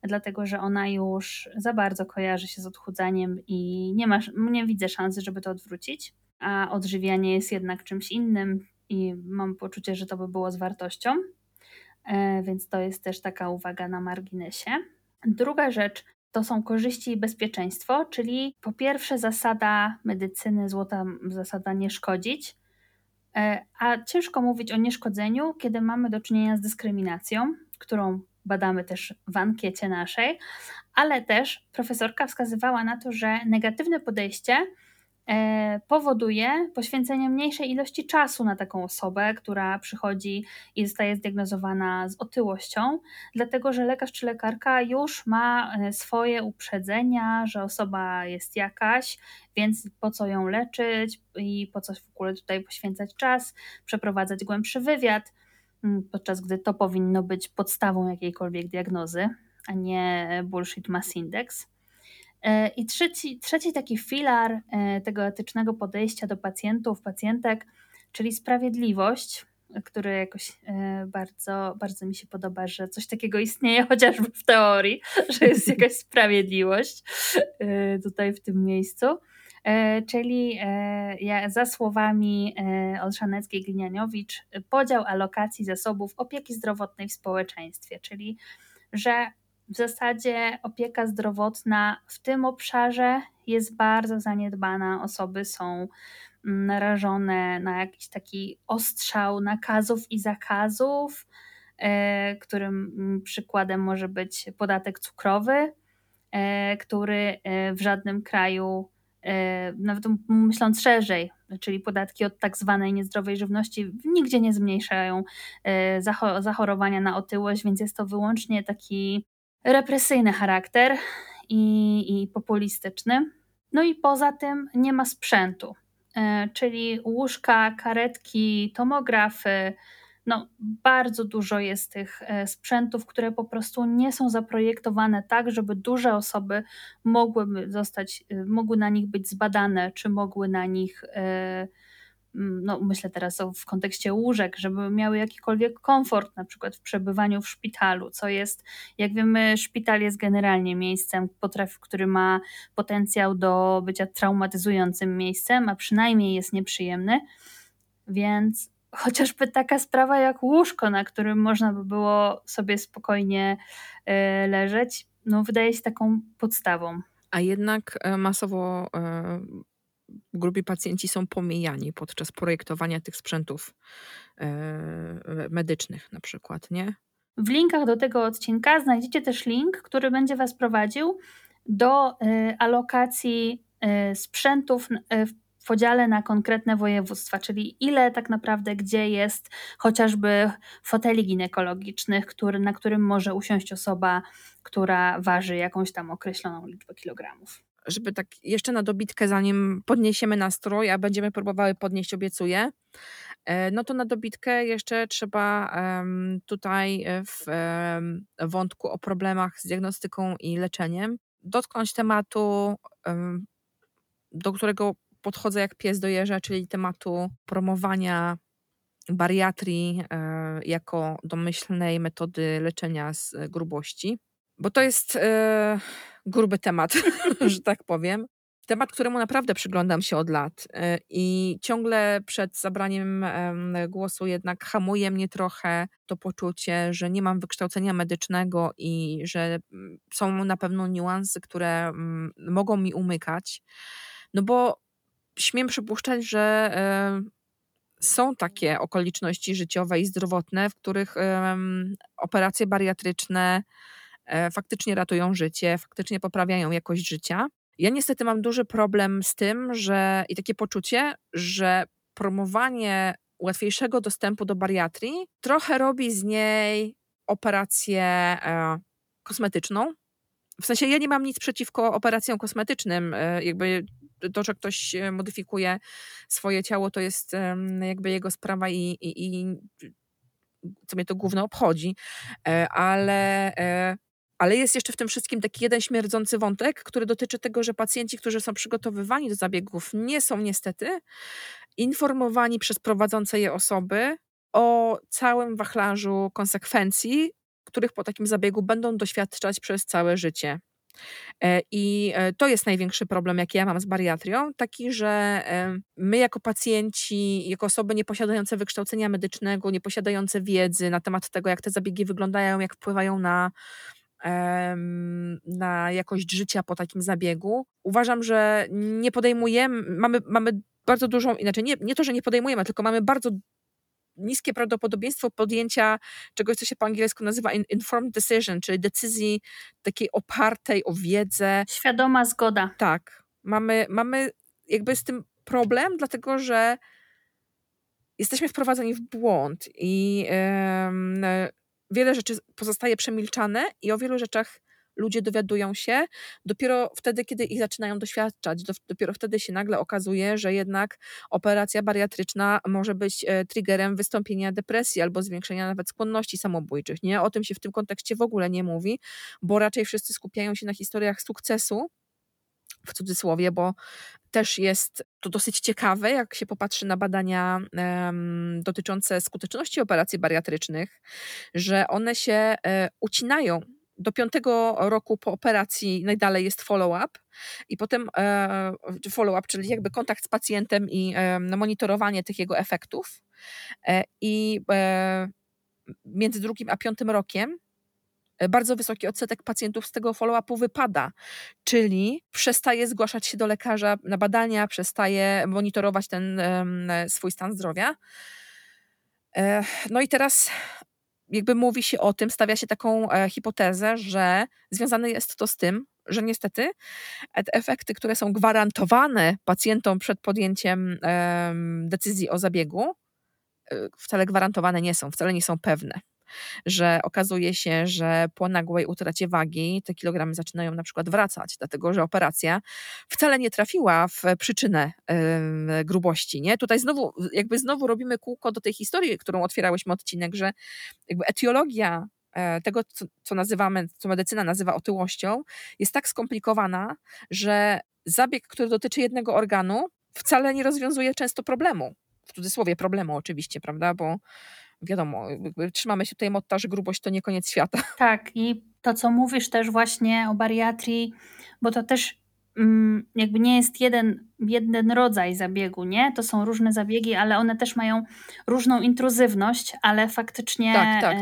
dlatego że ona już za bardzo kojarzy się z odchudzaniem i nie widzę szansy, żeby to odwrócić, a odżywianie jest jednak czymś innym i mam poczucie, że to by było z wartością, więc to jest też taka uwaga na marginesie. Druga rzecz to są korzyści i bezpieczeństwo, czyli po pierwsze zasada medycyny, złota zasada nie szkodzić, a ciężko mówić o nieszkodzeniu, kiedy mamy do czynienia z dyskryminacją, którą badamy też w ankiecie naszej, ale też profesorka wskazywała na to, że negatywne podejście powoduje poświęcenie mniejszej ilości czasu na taką osobę, która przychodzi i zostaje zdiagnozowana z otyłością, dlatego że lekarz czy lekarka już ma swoje uprzedzenia, że osoba jest jakaś, więc po co ją leczyć i po co w ogóle tutaj poświęcać czas, przeprowadzać głębszy wywiad, podczas gdy to powinno być podstawą jakiejkolwiek diagnozy, a nie bullshit mass index. I trzeci taki filar tego etycznego podejścia do pacjentów, pacjentek, czyli sprawiedliwość, który jakoś bardzo, bardzo mi się podoba, że coś takiego istnieje chociażby w teorii, że jest jakaś sprawiedliwość tutaj w tym miejscu, czyli za słowami Olszaneckiej-Glinianowicz podział alokacji zasobów opieki zdrowotnej w społeczeństwie, czyli że w zasadzie opieka zdrowotna w tym obszarze jest bardzo zaniedbana. Osoby są narażone na jakiś taki ostrzał nakazów i zakazów, którym przykładem może być podatek cukrowy, który w żadnym kraju, nawet myśląc szerzej, czyli podatki od tak zwanej niezdrowej żywności nigdzie nie zmniejszają zachorowania na otyłość, więc jest to wyłącznie taki represyjny charakter i populistyczny. No i poza tym nie ma sprzętu, czyli łóżka, karetki, tomografy. No bardzo dużo jest tych sprzętów, które po prostu nie są zaprojektowane tak, żeby duże osoby mogły na nich być zbadane, czy mogły na nich no myślę teraz w kontekście łóżek, żeby miały jakikolwiek komfort na przykład w przebywaniu w szpitalu, co jest, jak wiemy, szpital jest generalnie miejscem, który ma potencjał do bycia traumatyzującym miejscem, a przynajmniej jest nieprzyjemny, więc chociażby taka sprawa jak łóżko, na którym można by było sobie spokojnie leżeć, no wydaje się taką podstawą. A jednak masowo grubi pacjenci są pomijani podczas projektowania tych sprzętów medycznych na przykład, nie? W linkach do tego odcinka znajdziecie też link, który będzie Was prowadził do alokacji sprzętów w podziale na konkretne województwa, czyli ile tak naprawdę gdzie jest chociażby foteli ginekologicznych, na którym może usiąść osoba, która waży jakąś tam określoną liczbę kilogramów. Żeby tak jeszcze na dobitkę, zanim podniesiemy nastrój, a będziemy próbowały podnieść, obiecuję, no to na dobitkę jeszcze trzeba tutaj w wątku o problemach z diagnostyką i leczeniem dotknąć tematu, do którego podchodzę jak pies do jeża, czyli tematu promowania bariatrii jako domyślnej metody leczenia z grubości. Bo to jest gruby temat, że tak powiem. Temat, któremu naprawdę przyglądam się od lat i ciągle przed zabraniem głosu jednak hamuje mnie trochę to poczucie, że nie mam wykształcenia medycznego i że są na pewno niuanse, które mogą mi umykać. No bo śmiem przypuszczać, że są takie okoliczności życiowe i zdrowotne, w których operacje bariatryczne faktycznie ratują życie, faktycznie poprawiają jakość życia. Ja niestety mam duży problem z tym, że i takie poczucie, że promowanie łatwiejszego dostępu do bariatrii trochę robi z niej operację kosmetyczną. W sensie ja nie mam nic przeciwko operacjom kosmetycznym, jakby to, że ktoś modyfikuje swoje ciało, to jest jakby jego sprawa i co mnie to gówno obchodzi, ale jest jeszcze w tym wszystkim taki jeden śmierdzący wątek, który dotyczy tego, że pacjenci, którzy są przygotowywani do zabiegów, nie są niestety informowani przez prowadzące je osoby o całym wachlarzu konsekwencji, których po takim zabiegu będą doświadczać przez całe życie. I to jest największy problem, jaki ja mam z bariatrią, taki, że my jako pacjenci, jako osoby nieposiadające wykształcenia medycznego, nieposiadające wiedzy na temat tego, jak te zabiegi wyglądają, jak wpływają na jakość życia po takim zabiegu, uważam, że nie podejmujemy, mamy bardzo dużą, inaczej nie to, że nie podejmujemy, tylko mamy bardzo niskie prawdopodobieństwo podjęcia czegoś, co się po angielsku nazywa informed decision, czyli decyzji takiej opartej o wiedzę. Świadoma zgoda. Tak. Mamy jakby z tym problem, dlatego że jesteśmy wprowadzeni w błąd i wiele rzeczy pozostaje przemilczane i o wielu rzeczach ludzie dowiadują się dopiero wtedy, kiedy ich zaczynają doświadczać. Dopiero wtedy się nagle okazuje, że jednak operacja bariatryczna może być triggerem wystąpienia depresji albo zwiększenia nawet skłonności samobójczych. Nie? O tym się w tym kontekście w ogóle nie mówi, bo raczej wszyscy skupiają się na historiach sukcesu, w cudzysłowie, bo też jest to dosyć ciekawe, jak się popatrzy na badania dotyczące skuteczności operacji bariatrycznych, że one się ucinają. Do 5. roku po operacji najdalej jest follow-up i potem follow-up, czyli jakby kontakt z pacjentem i monitorowanie tych jego efektów. I między 2. a 5. rokiem bardzo wysoki odsetek pacjentów z tego follow-upu wypada, czyli przestaje zgłaszać się do lekarza na badania, przestaje monitorować ten swój stan zdrowia. No i teraz jakby mówi się o tym, stawia się taką hipotezę, że związane jest to z tym, że niestety te efekty, które są gwarantowane pacjentom przed podjęciem decyzji o zabiegu, wcale gwarantowane nie są, wcale nie są pewne. Że okazuje się, że po nagłej utracie wagi te kilogramy zaczynają na przykład wracać, dlatego że operacja wcale nie trafiła w przyczynę grubości. Nie? Tutaj znowu robimy kółko do tej historii, którą otwierałyśmy odcinek, że jakby etiologia tego, co nazywamy, co medycyna nazywa otyłością, jest tak skomplikowana, że zabieg, który dotyczy jednego organu, wcale nie rozwiązuje często problemu. w cudzysłowie problemu oczywiście, prawda, bo wiadomo, trzymamy się tutaj motta, że grubość to nie koniec świata. Tak, i to co mówisz też właśnie o bariatrii, bo to też jakby nie jest jeden rodzaj zabiegu, nie? To są różne zabiegi, ale one też mają różną intruzywność, ale faktycznie tak.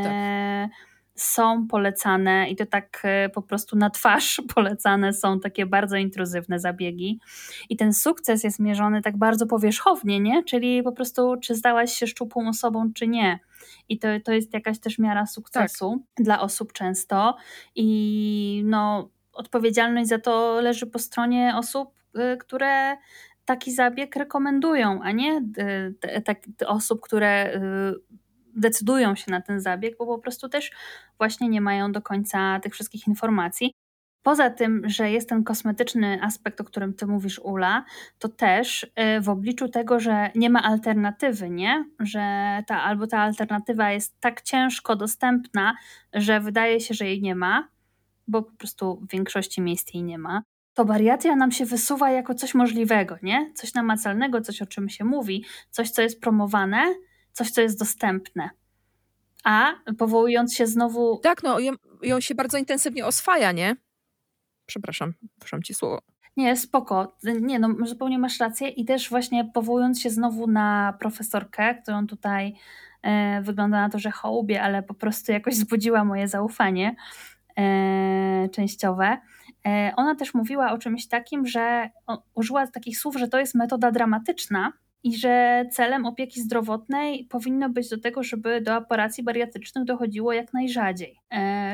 Są polecane i to tak po prostu na twarz polecane są takie bardzo intruzywne zabiegi. I ten sukces jest mierzony tak bardzo powierzchownie, nie? Czyli po prostu czy stałaś się szczupłą osobą, czy nie. I to jest jakaś też miara sukcesu dla osób często. I no, odpowiedzialność za to leży po stronie osób, które taki zabieg rekomendują, a nie osób, które decydują się na ten zabieg, bo po prostu też właśnie nie mają do końca tych wszystkich informacji. Poza tym, że jest ten kosmetyczny aspekt, o którym ty mówisz, Ula, to też w obliczu tego, że nie ma alternatywy, nie? Że ta alternatywa jest tak ciężko dostępna, że wydaje się, że jej nie ma, bo po prostu w większości miejsc jej nie ma, to bariatria nam się wysuwa jako coś możliwego, nie? Coś namacalnego, coś o czym się mówi, coś co jest promowane, coś co jest dostępne. A powołując się znowu... Tak, no ją się bardzo intensywnie oswaja, nie? Przepraszam, proszę ci słowo. Nie, spoko. Nie, no zupełnie masz rację i też właśnie powołując się znowu na profesorkę, którą tutaj wygląda na to, że hołubię, ale po prostu jakoś wzbudziła moje zaufanie, częściowe. Ona też mówiła o czymś takim, że użyła takich słów, że to jest metoda dramatyczna i że celem opieki zdrowotnej powinno być do tego, żeby do operacji bariatrycznych dochodziło jak najrzadziej.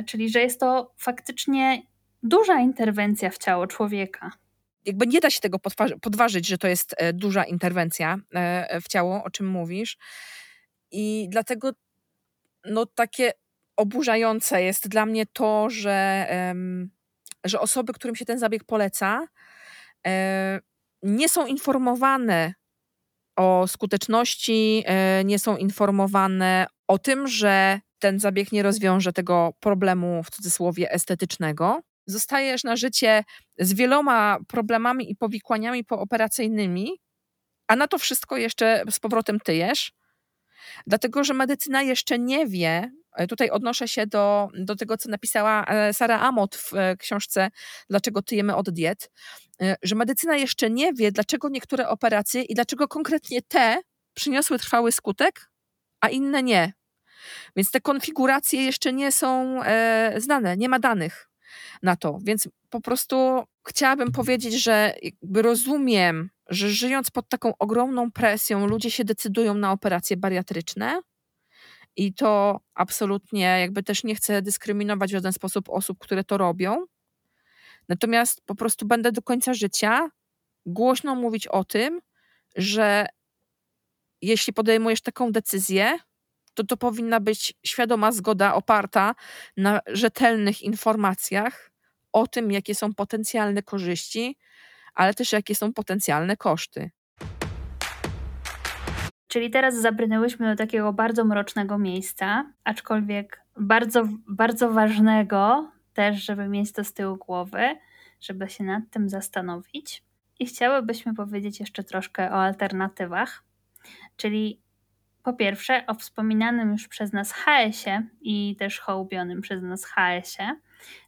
Czyli, że jest to faktycznie duża interwencja w ciało człowieka. Jakby nie da się tego podważyć, że to jest duża interwencja w ciało, o czym mówisz. I dlatego no takie oburzające jest dla mnie to, że osoby, którym się ten zabieg poleca, nie są informowane o skuteczności, nie są informowane o tym, że ten zabieg nie rozwiąże tego problemu w cudzysłowie estetycznego. Zostajesz na życie z wieloma problemami i powikłaniami pooperacyjnymi, a na to wszystko jeszcze z powrotem tyjesz, dlatego że medycyna jeszcze nie wie. Tutaj odnoszę się do tego, co napisała Sara Amot w książce Dlaczego tyjemy od diet, że medycyna jeszcze nie wie, dlaczego niektóre operacje i dlaczego konkretnie te przyniosły trwały skutek, a inne nie. Więc te konfiguracje jeszcze nie są znane, nie ma danych na to. Więc po prostu chciałabym powiedzieć, że jakby rozumiem, że żyjąc pod taką ogromną presją ludzie się decydują na operacje bariatryczne, i to absolutnie jakby też nie chcę dyskryminować w żaden sposób osób, które to robią. Natomiast po prostu będę do końca życia głośno mówić o tym, że jeśli podejmujesz taką decyzję, to powinna być świadoma zgoda oparta na rzetelnych informacjach o tym, jakie są potencjalne korzyści, ale też jakie są potencjalne koszty. Czyli teraz zabrnęłyśmy do takiego bardzo mrocznego miejsca, aczkolwiek bardzo, bardzo ważnego też, żeby mieć to z tyłu głowy, żeby się nad tym zastanowić. I chciałybyśmy powiedzieć jeszcze troszkę o alternatywach, czyli po pierwsze o wspominanym już przez nas HS-ie i też hołubionym przez nas HS-ie,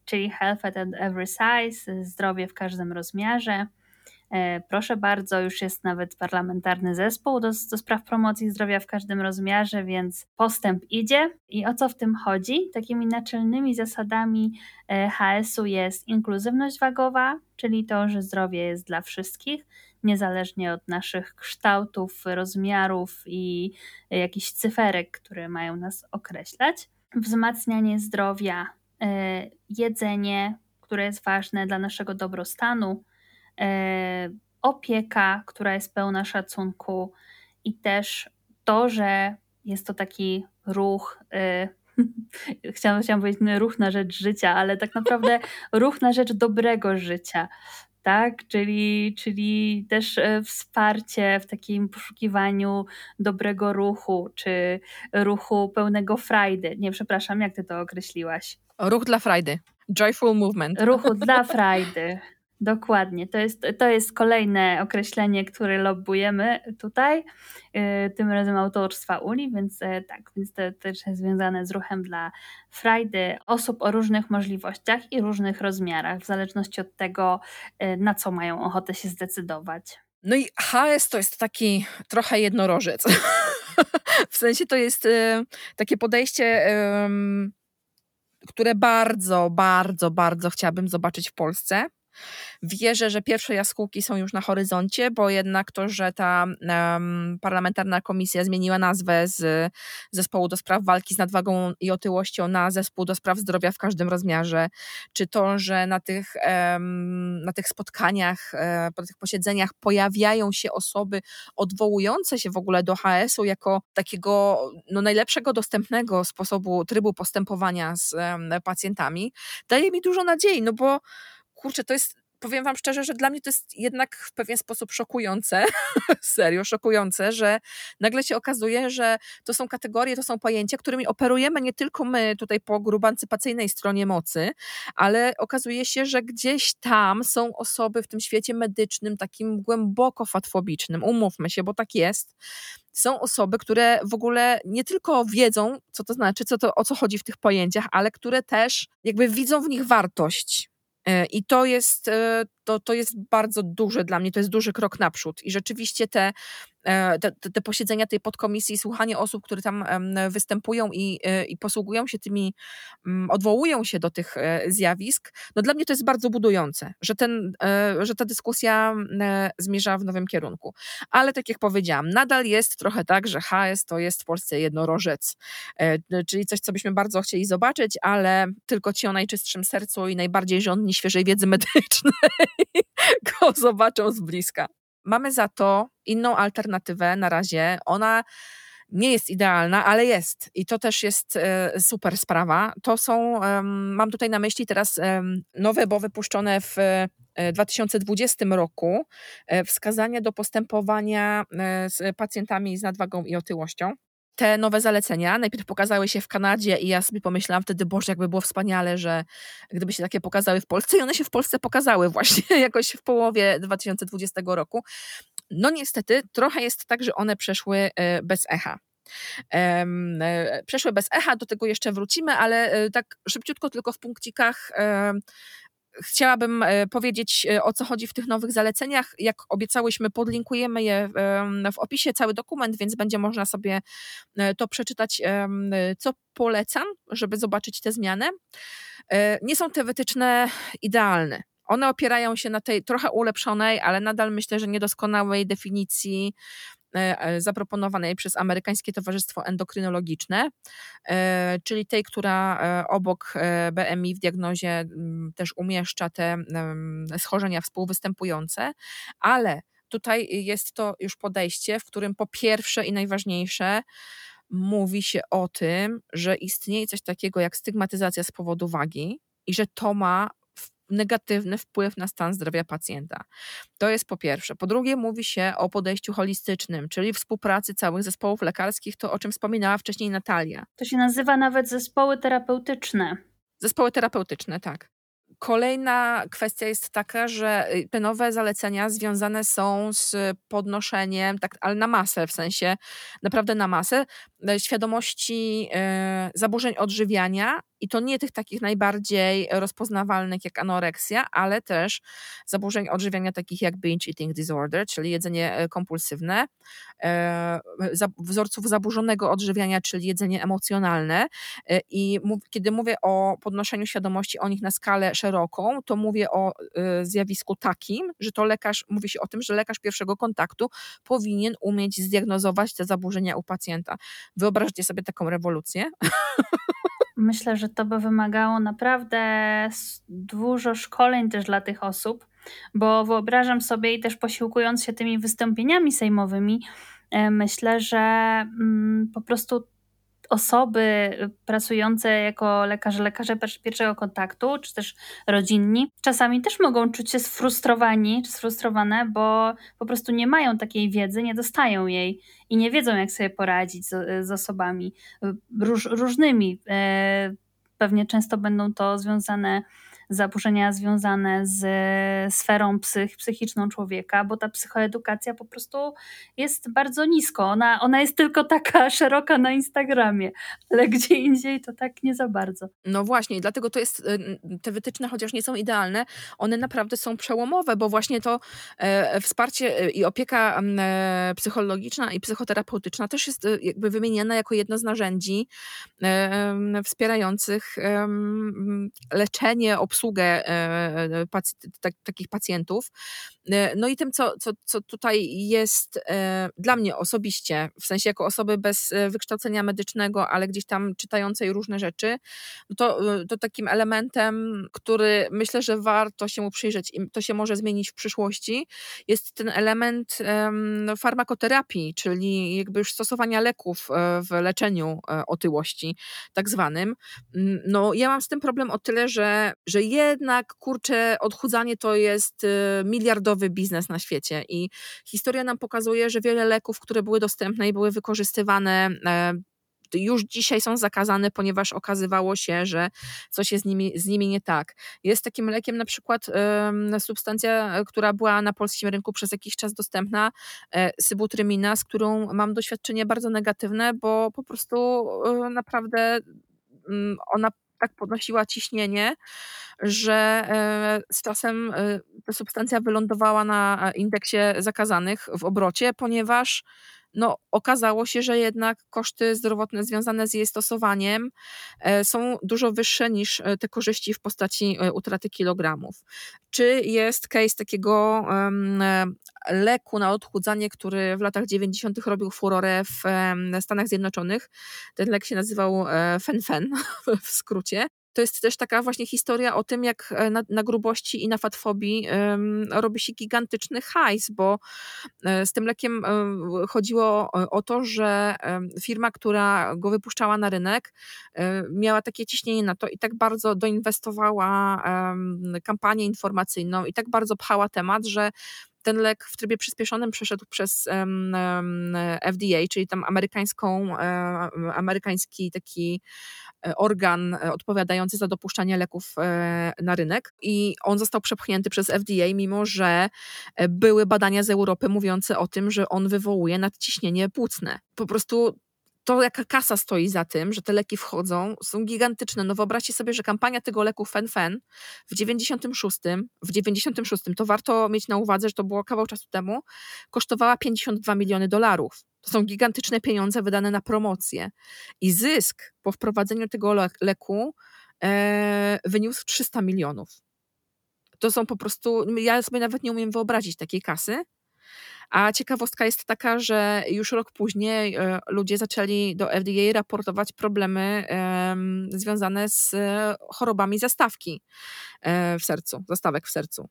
czyli health at every size, zdrowie w każdym rozmiarze. Proszę bardzo, już jest nawet parlamentarny zespół do spraw promocji zdrowia w każdym rozmiarze, więc postęp idzie. I o co w tym chodzi? Takimi naczelnymi zasadami HS-u jest inkluzywność wagowa, czyli to, że zdrowie jest dla wszystkich, niezależnie od naszych kształtów, rozmiarów i jakichś cyferek, które mają nas określać. Wzmacnianie zdrowia, jedzenie, które jest ważne dla naszego dobrostanu, opieka, która jest pełna szacunku i też to, że jest to taki ruch, chciałam powiedzieć ruch na rzecz życia, ale tak naprawdę ruch na rzecz dobrego życia, tak? Czyli też wsparcie w takim poszukiwaniu dobrego ruchu, czy ruchu pełnego frajdy. Nie, przepraszam, jak ty to określiłaś? Ruch dla frajdy. Joyful movement. Ruchu dla frajdy. Dokładnie, to jest kolejne określenie, które lobbujemy tutaj, tym razem autorstwa Uli, więc to też jest związane z ruchem dla frajdy osób o różnych możliwościach i różnych rozmiarach, w zależności od tego, na co mają ochotę się zdecydować. No i HS to jest taki trochę jednorożec, w sensie to jest takie podejście, które bardzo, bardzo, bardzo chciałabym zobaczyć w Polsce. Wierzę, że pierwsze jaskółki są już na horyzoncie, bo jednak to, że ta parlamentarna komisja zmieniła nazwę z Zespołu do Spraw Walki z Nadwagą i Otyłością na Zespół do Spraw Zdrowia w każdym rozmiarze, czy to, że na tych spotkaniach, po tych posiedzeniach pojawiają się osoby odwołujące się w ogóle do HS-u jako takiego najlepszego dostępnego sposobu, trybu postępowania z pacjentami, daje mi dużo nadziei, no bo kurczę, to jest, powiem wam szczerze, że dla mnie to jest jednak w pewien sposób szokujące, serio szokujące, że nagle się okazuje, że to są kategorie, to są pojęcia, którymi operujemy nie tylko my tutaj po grubancypacyjnej stronie mocy, ale okazuje się, że gdzieś tam są osoby w tym świecie medycznym takim głęboko fatfobicznym, umówmy się, bo tak jest. Są osoby, które w ogóle nie tylko wiedzą, co to znaczy, o co chodzi w tych pojęciach, ale które też jakby widzą w nich wartość. I to jest bardzo duże dla mnie, to jest duży krok naprzód i rzeczywiście te posiedzenia tej podkomisji, słuchanie osób, które tam występują i posługują się tymi, odwołują się do tych zjawisk, dla mnie to jest bardzo budujące, że ta dyskusja zmierza w nowym kierunku. Ale tak jak powiedziałam, nadal jest trochę tak, że HS to jest w Polsce jednorożec, czyli coś, co byśmy bardzo chcieli zobaczyć, ale tylko ci o najczystszym sercu i najbardziej żądni świeżej wiedzy medycznej go zobaczą z bliska. Mamy za to inną alternatywę na razie. Ona nie jest idealna, ale jest. I to też jest super sprawa. To są, mam tutaj na myśli teraz nowe, bo wypuszczone w 2020 roku, wskazania do postępowania z pacjentami z nadwagą i otyłością. Te nowe zalecenia najpierw pokazały się w Kanadzie i ja sobie pomyślałam wtedy, Boże, jakby było wspaniale, że gdyby się takie pokazały w Polsce, i one się w Polsce pokazały właśnie jakoś w połowie 2020 roku. Niestety trochę jest tak, że one przeszły bez echa. Przeszły bez echa, do tego jeszcze wrócimy, ale tak szybciutko tylko w punkcikach chciałabym powiedzieć, o co chodzi w tych nowych zaleceniach. Jak obiecałyśmy, podlinkujemy je w opisie, cały dokument, więc będzie można sobie to przeczytać, co polecam, żeby zobaczyć te zmiany. Nie są te wytyczne idealne. One opierają się na tej trochę ulepszonej, ale nadal myślę, że niedoskonałej definicji zaproponowanej przez Amerykańskie Towarzystwo Endokrynologiczne, czyli tej, która obok BMI w diagnozie też umieszcza te schorzenia współwystępujące, ale tutaj jest to już podejście, w którym po pierwsze i najważniejsze mówi się o tym, że istnieje coś takiego jak stygmatyzacja z powodu wagi i że to ma negatywny wpływ na stan zdrowia pacjenta. To jest po pierwsze. Po drugie, mówi się o podejściu holistycznym, czyli współpracy całych zespołów lekarskich, to o czym wspominała wcześniej Natalia. To się nazywa nawet zespoły terapeutyczne. Zespoły terapeutyczne, tak. Kolejna kwestia jest taka, że te nowe zalecenia związane są z podnoszeniem, tak, ale na masę, w sensie naprawdę na masę, świadomości zaburzeń odżywiania i to nie tych takich najbardziej rozpoznawalnych jak anoreksja, ale też zaburzeń odżywiania takich jak binge eating disorder, czyli jedzenie kompulsywne, wzorców zaburzonego odżywiania, czyli jedzenie emocjonalne i kiedy mówię o podnoszeniu świadomości o nich na skalę szeroką, to mówię o zjawisku takim, że to lekarz, mówi się o tym, że lekarz pierwszego kontaktu powinien umieć zdiagnozować te zaburzenia u pacjenta. Wyobraźcie sobie taką rewolucję. Myślę, że to by wymagało naprawdę dużo szkoleń też dla tych osób, bo wyobrażam sobie i też posiłkując się tymi wystąpieniami sejmowymi, myślę, że po prostu osoby pracujące jako lekarze pierwszego kontaktu, czy też rodzinni, czasami też mogą czuć się sfrustrowani, czy sfrustrowane, bo po prostu nie mają takiej wiedzy, nie dostają jej i nie wiedzą, jak sobie poradzić z osobami różnymi. Pewnie często będą to związane zaburzenia związane z sferą psychiczną człowieka, bo ta psychoedukacja po prostu jest bardzo nisko. Ona jest tylko taka szeroka na Instagramie, ale gdzie indziej to tak nie za bardzo. No właśnie, dlatego to jest, te wytyczne chociaż nie są idealne, one naprawdę są przełomowe, bo właśnie to wsparcie i opieka psychologiczna i psychoterapeutyczna też jest jakby wymieniana jako jedno z narzędzi wspierających leczenie, obsługę takich pacjentów. No i tym, co tutaj jest dla mnie osobiście, w sensie jako osoby bez wykształcenia medycznego, ale gdzieś tam czytającej różne rzeczy, to takim elementem, który myślę, że warto się mu przyjrzeć i to się może zmienić w przyszłości, jest ten element farmakoterapii, czyli jakby już stosowania leków w leczeniu otyłości tak zwanym. No ja mam z tym problem o tyle, że jednak kurczę, odchudzanie to jest miliardowy biznes na świecie i historia nam pokazuje, że wiele leków, które były dostępne i były wykorzystywane już dzisiaj są zakazane, ponieważ okazywało się, że coś jest z nimi nie tak. Jest takim lekiem na przykład substancja, która była na polskim rynku przez jakiś czas dostępna, sybutrymina, z którą mam doświadczenie bardzo negatywne, bo po prostu naprawdę ona tak podnosiła ciśnienie, że z czasem ta substancja wylądowała na indeksie zakazanych w obrocie, ponieważ no, okazało się, że jednak koszty zdrowotne związane z jej stosowaniem są dużo wyższe niż te korzyści w postaci utraty kilogramów. Czy jest case takiego leku na odchudzanie, który w latach 90. robił furorę w Stanach Zjednoczonych. Ten lek się nazywał fenfen w skrócie. To jest też taka właśnie historia o tym, jak na grubości i na fatfobii robi się gigantyczny hajs, bo z tym lekiem chodziło o to, że firma, która go wypuszczała na rynek, miała takie ciśnienie na to i tak bardzo doinwestowała kampanię informacyjną i tak bardzo pchała temat, że ten lek w trybie przyspieszonym przeszedł przez FDA, czyli tam amerykański taki organ odpowiadający za dopuszczanie leków na rynek i on został przepchnięty przez FDA, mimo że były badania z Europy mówiące o tym, że on wywołuje nadciśnienie płucne. Po prostu to, jaka kasa stoi za tym, że te leki wchodzą, są gigantyczne. No wyobraźcie sobie, że kampania tego leku fenfen w 96 to warto mieć na uwadze, że to było kawał czasu temu, kosztowała $52 miliony. To są gigantyczne pieniądze wydane na promocję. I zysk po wprowadzeniu tego leku wyniósł $300 milionów. To są po prostu, ja sobie nawet nie umiem wyobrazić takiej kasy. A ciekawostka jest taka, że już rok później ludzie zaczęli do FDA raportować problemy związane z chorobami zastawek w sercu.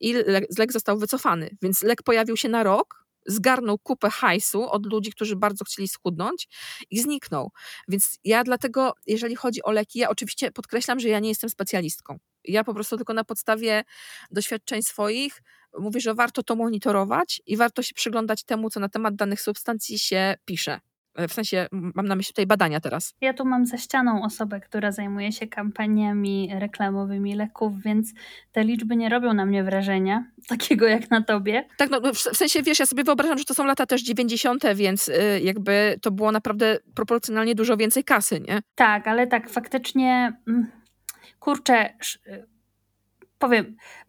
I lek został wycofany, więc lek pojawił się na rok, zgarnął kupę hajsu od ludzi, którzy bardzo chcieli schudnąć i zniknął. Więc ja dlatego, jeżeli chodzi o leki, ja oczywiście podkreślam, że ja nie jestem specjalistką. Ja po prostu tylko na podstawie doświadczeń swoich mówię, że warto to monitorować i warto się przyglądać temu, co na temat danych substancji się pisze. W sensie, mam na myśli tutaj badania teraz. Ja tu mam za ścianą osobę, która zajmuje się kampaniami reklamowymi leków, więc te liczby nie robią na mnie wrażenia, takiego jak na tobie. Tak, no w sensie, wiesz, ja sobie wyobrażam, że to są lata też 90, więc jakby to było naprawdę proporcjonalnie dużo więcej kasy, nie? Tak, ale tak, faktycznie, kurczę,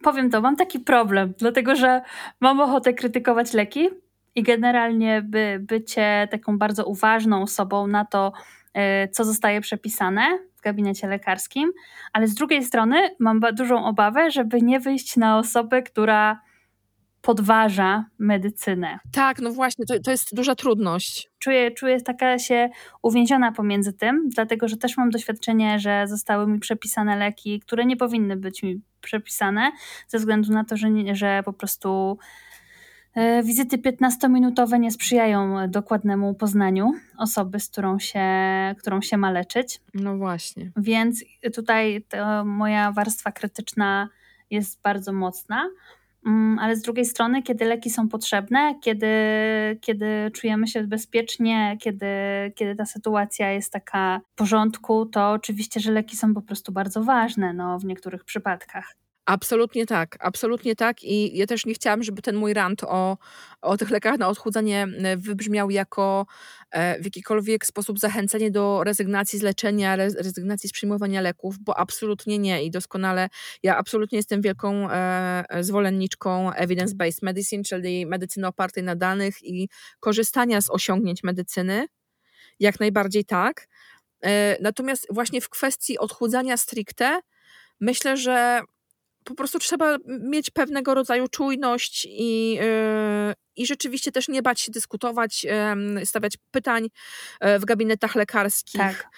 powiem to, mam taki problem, dlatego że mam ochotę krytykować leki i generalnie bycie taką bardzo uważną osobą na to, co zostaje przepisane w gabinecie lekarskim, ale z drugiej strony mam dużą obawę, żeby nie wyjść na osobę, która podważa medycynę. Tak, no właśnie, to jest duża trudność. Czuję taka się uwięziona pomiędzy tym, dlatego że też mam doświadczenie, że zostały mi przepisane leki, które nie powinny być mi przepisane, ze względu na to, że po prostu wizyty 15-minutowe nie sprzyjają dokładnemu poznaniu osoby, z którą się ma leczyć. No właśnie. Więc tutaj moja warstwa krytyczna jest bardzo mocna. Ale z drugiej strony, kiedy leki są potrzebne, kiedy czujemy się bezpiecznie, kiedy ta sytuacja jest taka w porządku, to oczywiście, że leki są po prostu bardzo ważne, no, w niektórych przypadkach. Absolutnie tak i ja też nie chciałam, żeby ten mój rant o tych lekach na odchudzanie wybrzmiał jako w jakikolwiek sposób zachęcenie do rezygnacji z leczenia, rezygnacji z przyjmowania leków, bo absolutnie nie i doskonale, ja absolutnie jestem wielką zwolenniczką evidence-based medicine, czyli medycyny opartej na danych i korzystania z osiągnięć medycyny, jak najbardziej tak. Natomiast właśnie w kwestii odchudzania stricte myślę, że po prostu trzeba mieć pewnego rodzaju czujność i rzeczywiście też nie bać się dyskutować, stawiać pytań w gabinetach lekarskich, tak.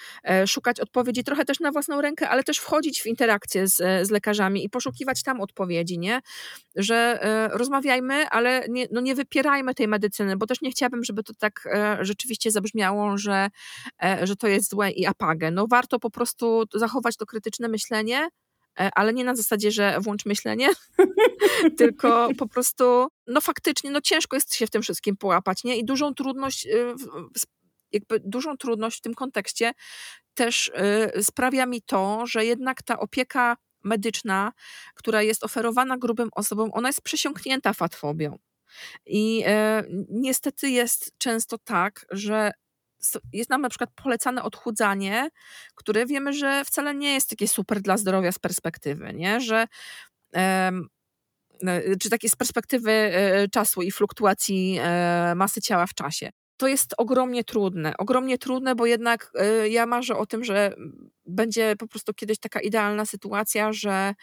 Szukać odpowiedzi trochę też na własną rękę, ale też wchodzić w interakcję z lekarzami i poszukiwać tam odpowiedzi, nie? Że rozmawiajmy, ale nie wypierajmy tej medycyny, bo też nie chciałabym, żeby to tak rzeczywiście zabrzmiało, że to jest złe i apagę. No warto po prostu zachować to krytyczne myślenie, ale nie na zasadzie, że włącz myślenie, tylko po prostu, faktycznie, ciężko jest się w tym wszystkim połapać, nie? I dużą trudność w tym kontekście też sprawia mi to, że jednak ta opieka medyczna, która jest oferowana grubym osobom, ona jest przesiąknięta fatfobią. I niestety jest często tak, że jest nam na przykład polecane odchudzanie, które wiemy, że wcale nie jest takie super dla zdrowia z perspektywy, nie? Że czy takie z perspektywy czasu i fluktuacji masy ciała w czasie. To jest ogromnie trudne, bo jednak ja marzę o tym, że będzie po prostu kiedyś taka idealna sytuacja, że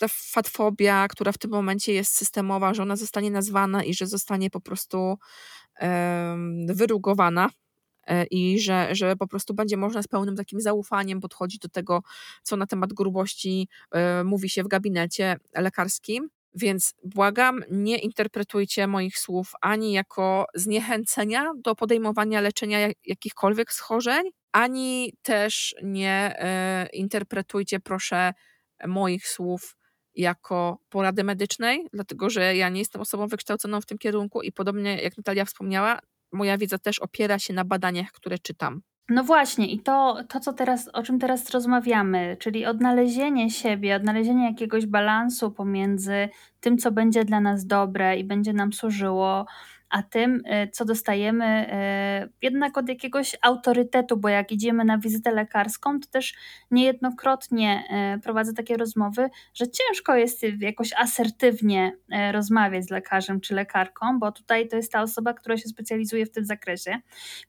ta fatfobia, która w tym momencie jest systemowa, że ona zostanie nazwana i że zostanie po prostu wyrugowana i że po prostu będzie można z pełnym takim zaufaniem podchodzić do tego, co na temat grubości mówi się w gabinecie lekarskim. Więc błagam, nie interpretujcie moich słów ani jako zniechęcenia do podejmowania leczenia jakichkolwiek schorzeń, ani też nie interpretujcie, proszę, moich słów jako porady medycznej, dlatego że ja nie jestem osobą wykształconą w tym kierunku i podobnie jak Natalia wspomniała, moja wiedza też opiera się na badaniach, które czytam. No właśnie i to co teraz, o czym teraz rozmawiamy, czyli odnalezienie siebie, odnalezienie jakiegoś balansu pomiędzy tym, co będzie dla nas dobre i będzie nam służyło, a tym, co dostajemy jednak od jakiegoś autorytetu, bo jak idziemy na wizytę lekarską, to też niejednokrotnie prowadzę takie rozmowy, że ciężko jest jakoś asertywnie rozmawiać z lekarzem czy lekarką, bo tutaj to jest ta osoba, która się specjalizuje w tym zakresie,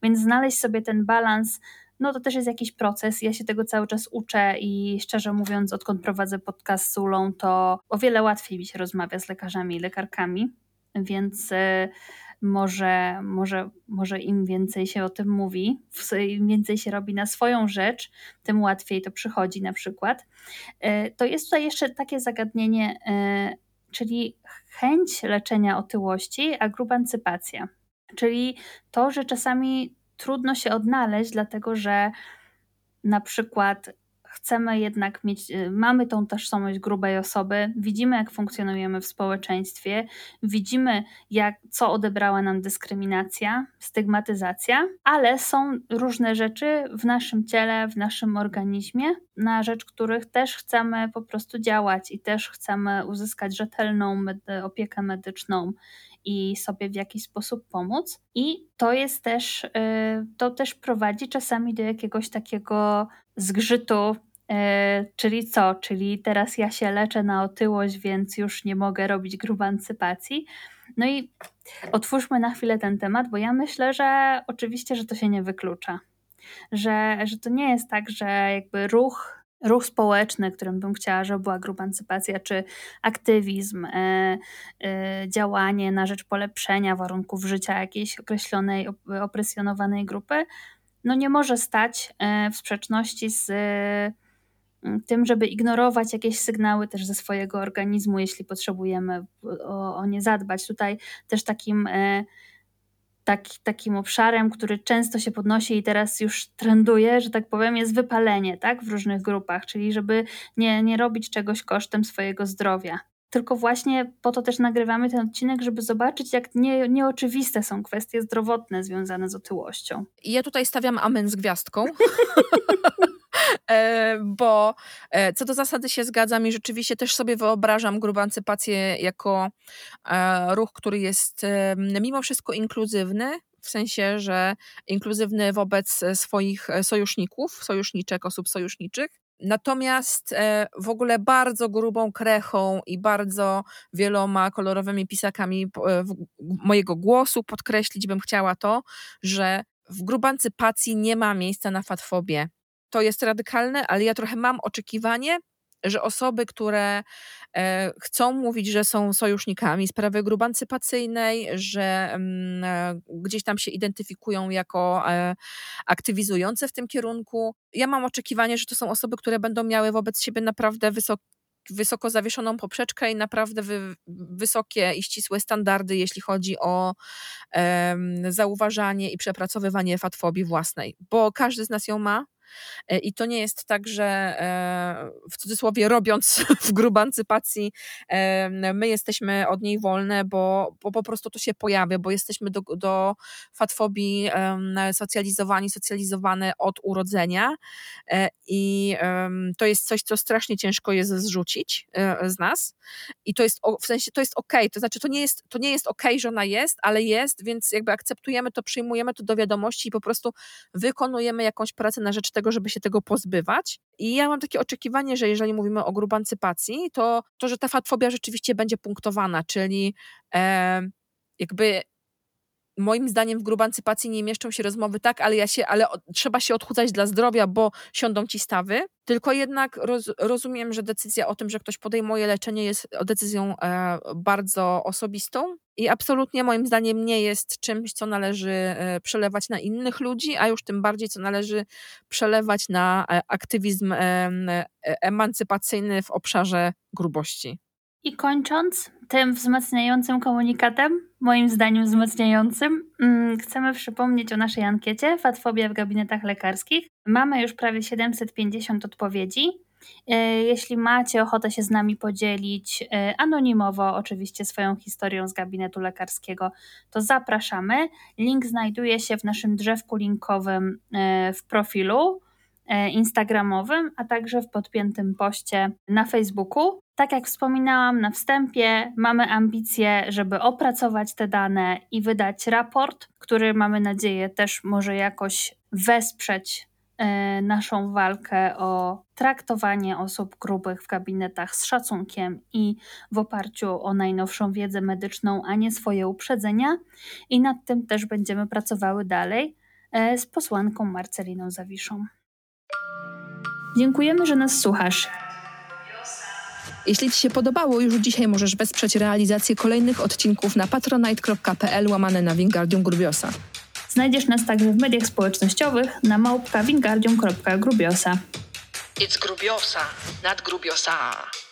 więc znaleźć sobie ten balans, to też jest jakiś proces, ja się tego cały czas uczę i szczerze mówiąc, odkąd prowadzę podcast z Ulą, to o wiele łatwiej mi się rozmawia z lekarzami i lekarkami, więc może im więcej się o tym mówi, im więcej się robi na swoją rzecz, tym łatwiej to przychodzi na przykład. To jest tutaj jeszcze takie zagadnienie, czyli chęć leczenia otyłości, a grubancypacja. Czyli to, że czasami trudno się odnaleźć, dlatego że na przykład chcemy jednak mamy tą tożsamość grubej osoby, widzimy jak funkcjonujemy w społeczeństwie, widzimy co odebrała nam dyskryminacja, stygmatyzacja, ale są różne rzeczy w naszym ciele, w naszym organizmie, na rzecz których też chcemy po prostu działać i też chcemy uzyskać rzetelną opiekę medyczną i sobie w jakiś sposób pomóc. I to też prowadzi czasami do jakiegoś takiego zgrzytu, czyli co? Czyli teraz ja się leczę na otyłość, więc już nie mogę robić grubancypacji. No i otwórzmy na chwilę ten temat, bo ja myślę, że oczywiście, że to się nie wyklucza. Że to nie jest tak, że jakby ruch społeczny, którym bym chciała, żeby była grubancypacja, czy aktywizm, działanie na rzecz polepszenia warunków życia jakiejś określonej, opresjonowanej grupy, nie może stać w sprzeczności z tym, żeby ignorować jakieś sygnały też ze swojego organizmu, jeśli potrzebujemy o nie zadbać. Tutaj też takim obszarem, który często się podnosi i teraz już trenduje, że tak powiem, jest wypalenie, tak, w różnych grupach, czyli żeby nie robić czegoś kosztem swojego zdrowia. Tylko właśnie po to też nagrywamy ten odcinek, żeby zobaczyć, jak nieoczywiste są kwestie zdrowotne związane z otyłością. Ja tutaj stawiam amen z gwiazdką. Bo co do zasady się zgadzam i rzeczywiście też sobie wyobrażam grubancypację jako ruch, który jest mimo wszystko inkluzywny, w sensie, że inkluzywny wobec swoich sojuszników, sojuszniczek, osób sojuszniczych. Natomiast w ogóle bardzo grubą krechą i bardzo wieloma kolorowymi pisakami mojego głosu podkreślić bym chciała to, że w grubancypacji nie ma miejsca na fatfobię. To jest radykalne, ale ja trochę mam oczekiwanie, że osoby, które chcą mówić, że są sojusznikami sprawy grubancypacyjnej, że gdzieś tam się identyfikują jako aktywizujące w tym kierunku. Ja mam oczekiwanie, że to są osoby, które będą miały wobec siebie naprawdę wysoko zawieszoną poprzeczkę i naprawdę wysokie i ścisłe standardy, jeśli chodzi o zauważanie i przepracowywanie fatfobii własnej, bo każdy z nas ją ma. I to nie jest tak, że w cudzysłowie robiąc w grubancypacji my jesteśmy od niej wolne, bo po prostu to się pojawia, bo jesteśmy do fatfobii socjalizowane od urodzenia i to jest coś, co strasznie ciężko jest zrzucić z nas i to jest w sensie to jest okej, to znaczy to nie jest okej, że ona jest, ale jest, więc jakby akceptujemy to, przyjmujemy to do wiadomości i po prostu wykonujemy jakąś pracę na rzecz tego, żeby się tego pozbywać. I ja mam takie oczekiwanie, że jeżeli mówimy o grubancypacji, to że ta fatfobia rzeczywiście będzie punktowana, czyli jakby moim zdaniem w grubancypacji nie mieszczą się rozmowy tak, ale trzeba się odchudzać dla zdrowia, bo siądą ci stawy. Tylko jednak rozumiem, że decyzja o tym, że ktoś podejmuje leczenie jest decyzją bardzo osobistą i absolutnie moim zdaniem nie jest czymś, co należy przelewać na innych ludzi, a już tym bardziej, co należy przelewać na aktywizm emancypacyjny w obszarze grubości. I kończąc tym wzmacniającym komunikatem, moim zdaniem wzmacniającym, chcemy przypomnieć o naszej ankiecie Fatfobia w gabinetach lekarskich. Mamy już prawie 750 odpowiedzi. Jeśli macie ochotę się z nami podzielić anonimowo oczywiście swoją historią z gabinetu lekarskiego, to zapraszamy. Link znajduje się w naszym drzewku linkowym w profilu instagramowym, a także w podpiętym poście na Facebooku. Tak jak wspominałam na wstępie, mamy ambicje, żeby opracować te dane i wydać raport, który mamy nadzieję też może jakoś wesprzeć naszą walkę o traktowanie osób grubych w gabinetach z szacunkiem i w oparciu o najnowszą wiedzę medyczną, a nie swoje uprzedzenia. I nad tym też będziemy pracowały dalej z posłanką Marceliną Zawiszą. Dziękujemy, że nas słuchasz. Jeśli Ci się podobało, już dzisiaj możesz wesprzeć realizację kolejnych odcinków na patronite.pl/Wingardium Grubiosa. Znajdziesz nas także w mediach społecznościowych na @wingardium.grubiosa. It's Grubiosa, not Grubiosa.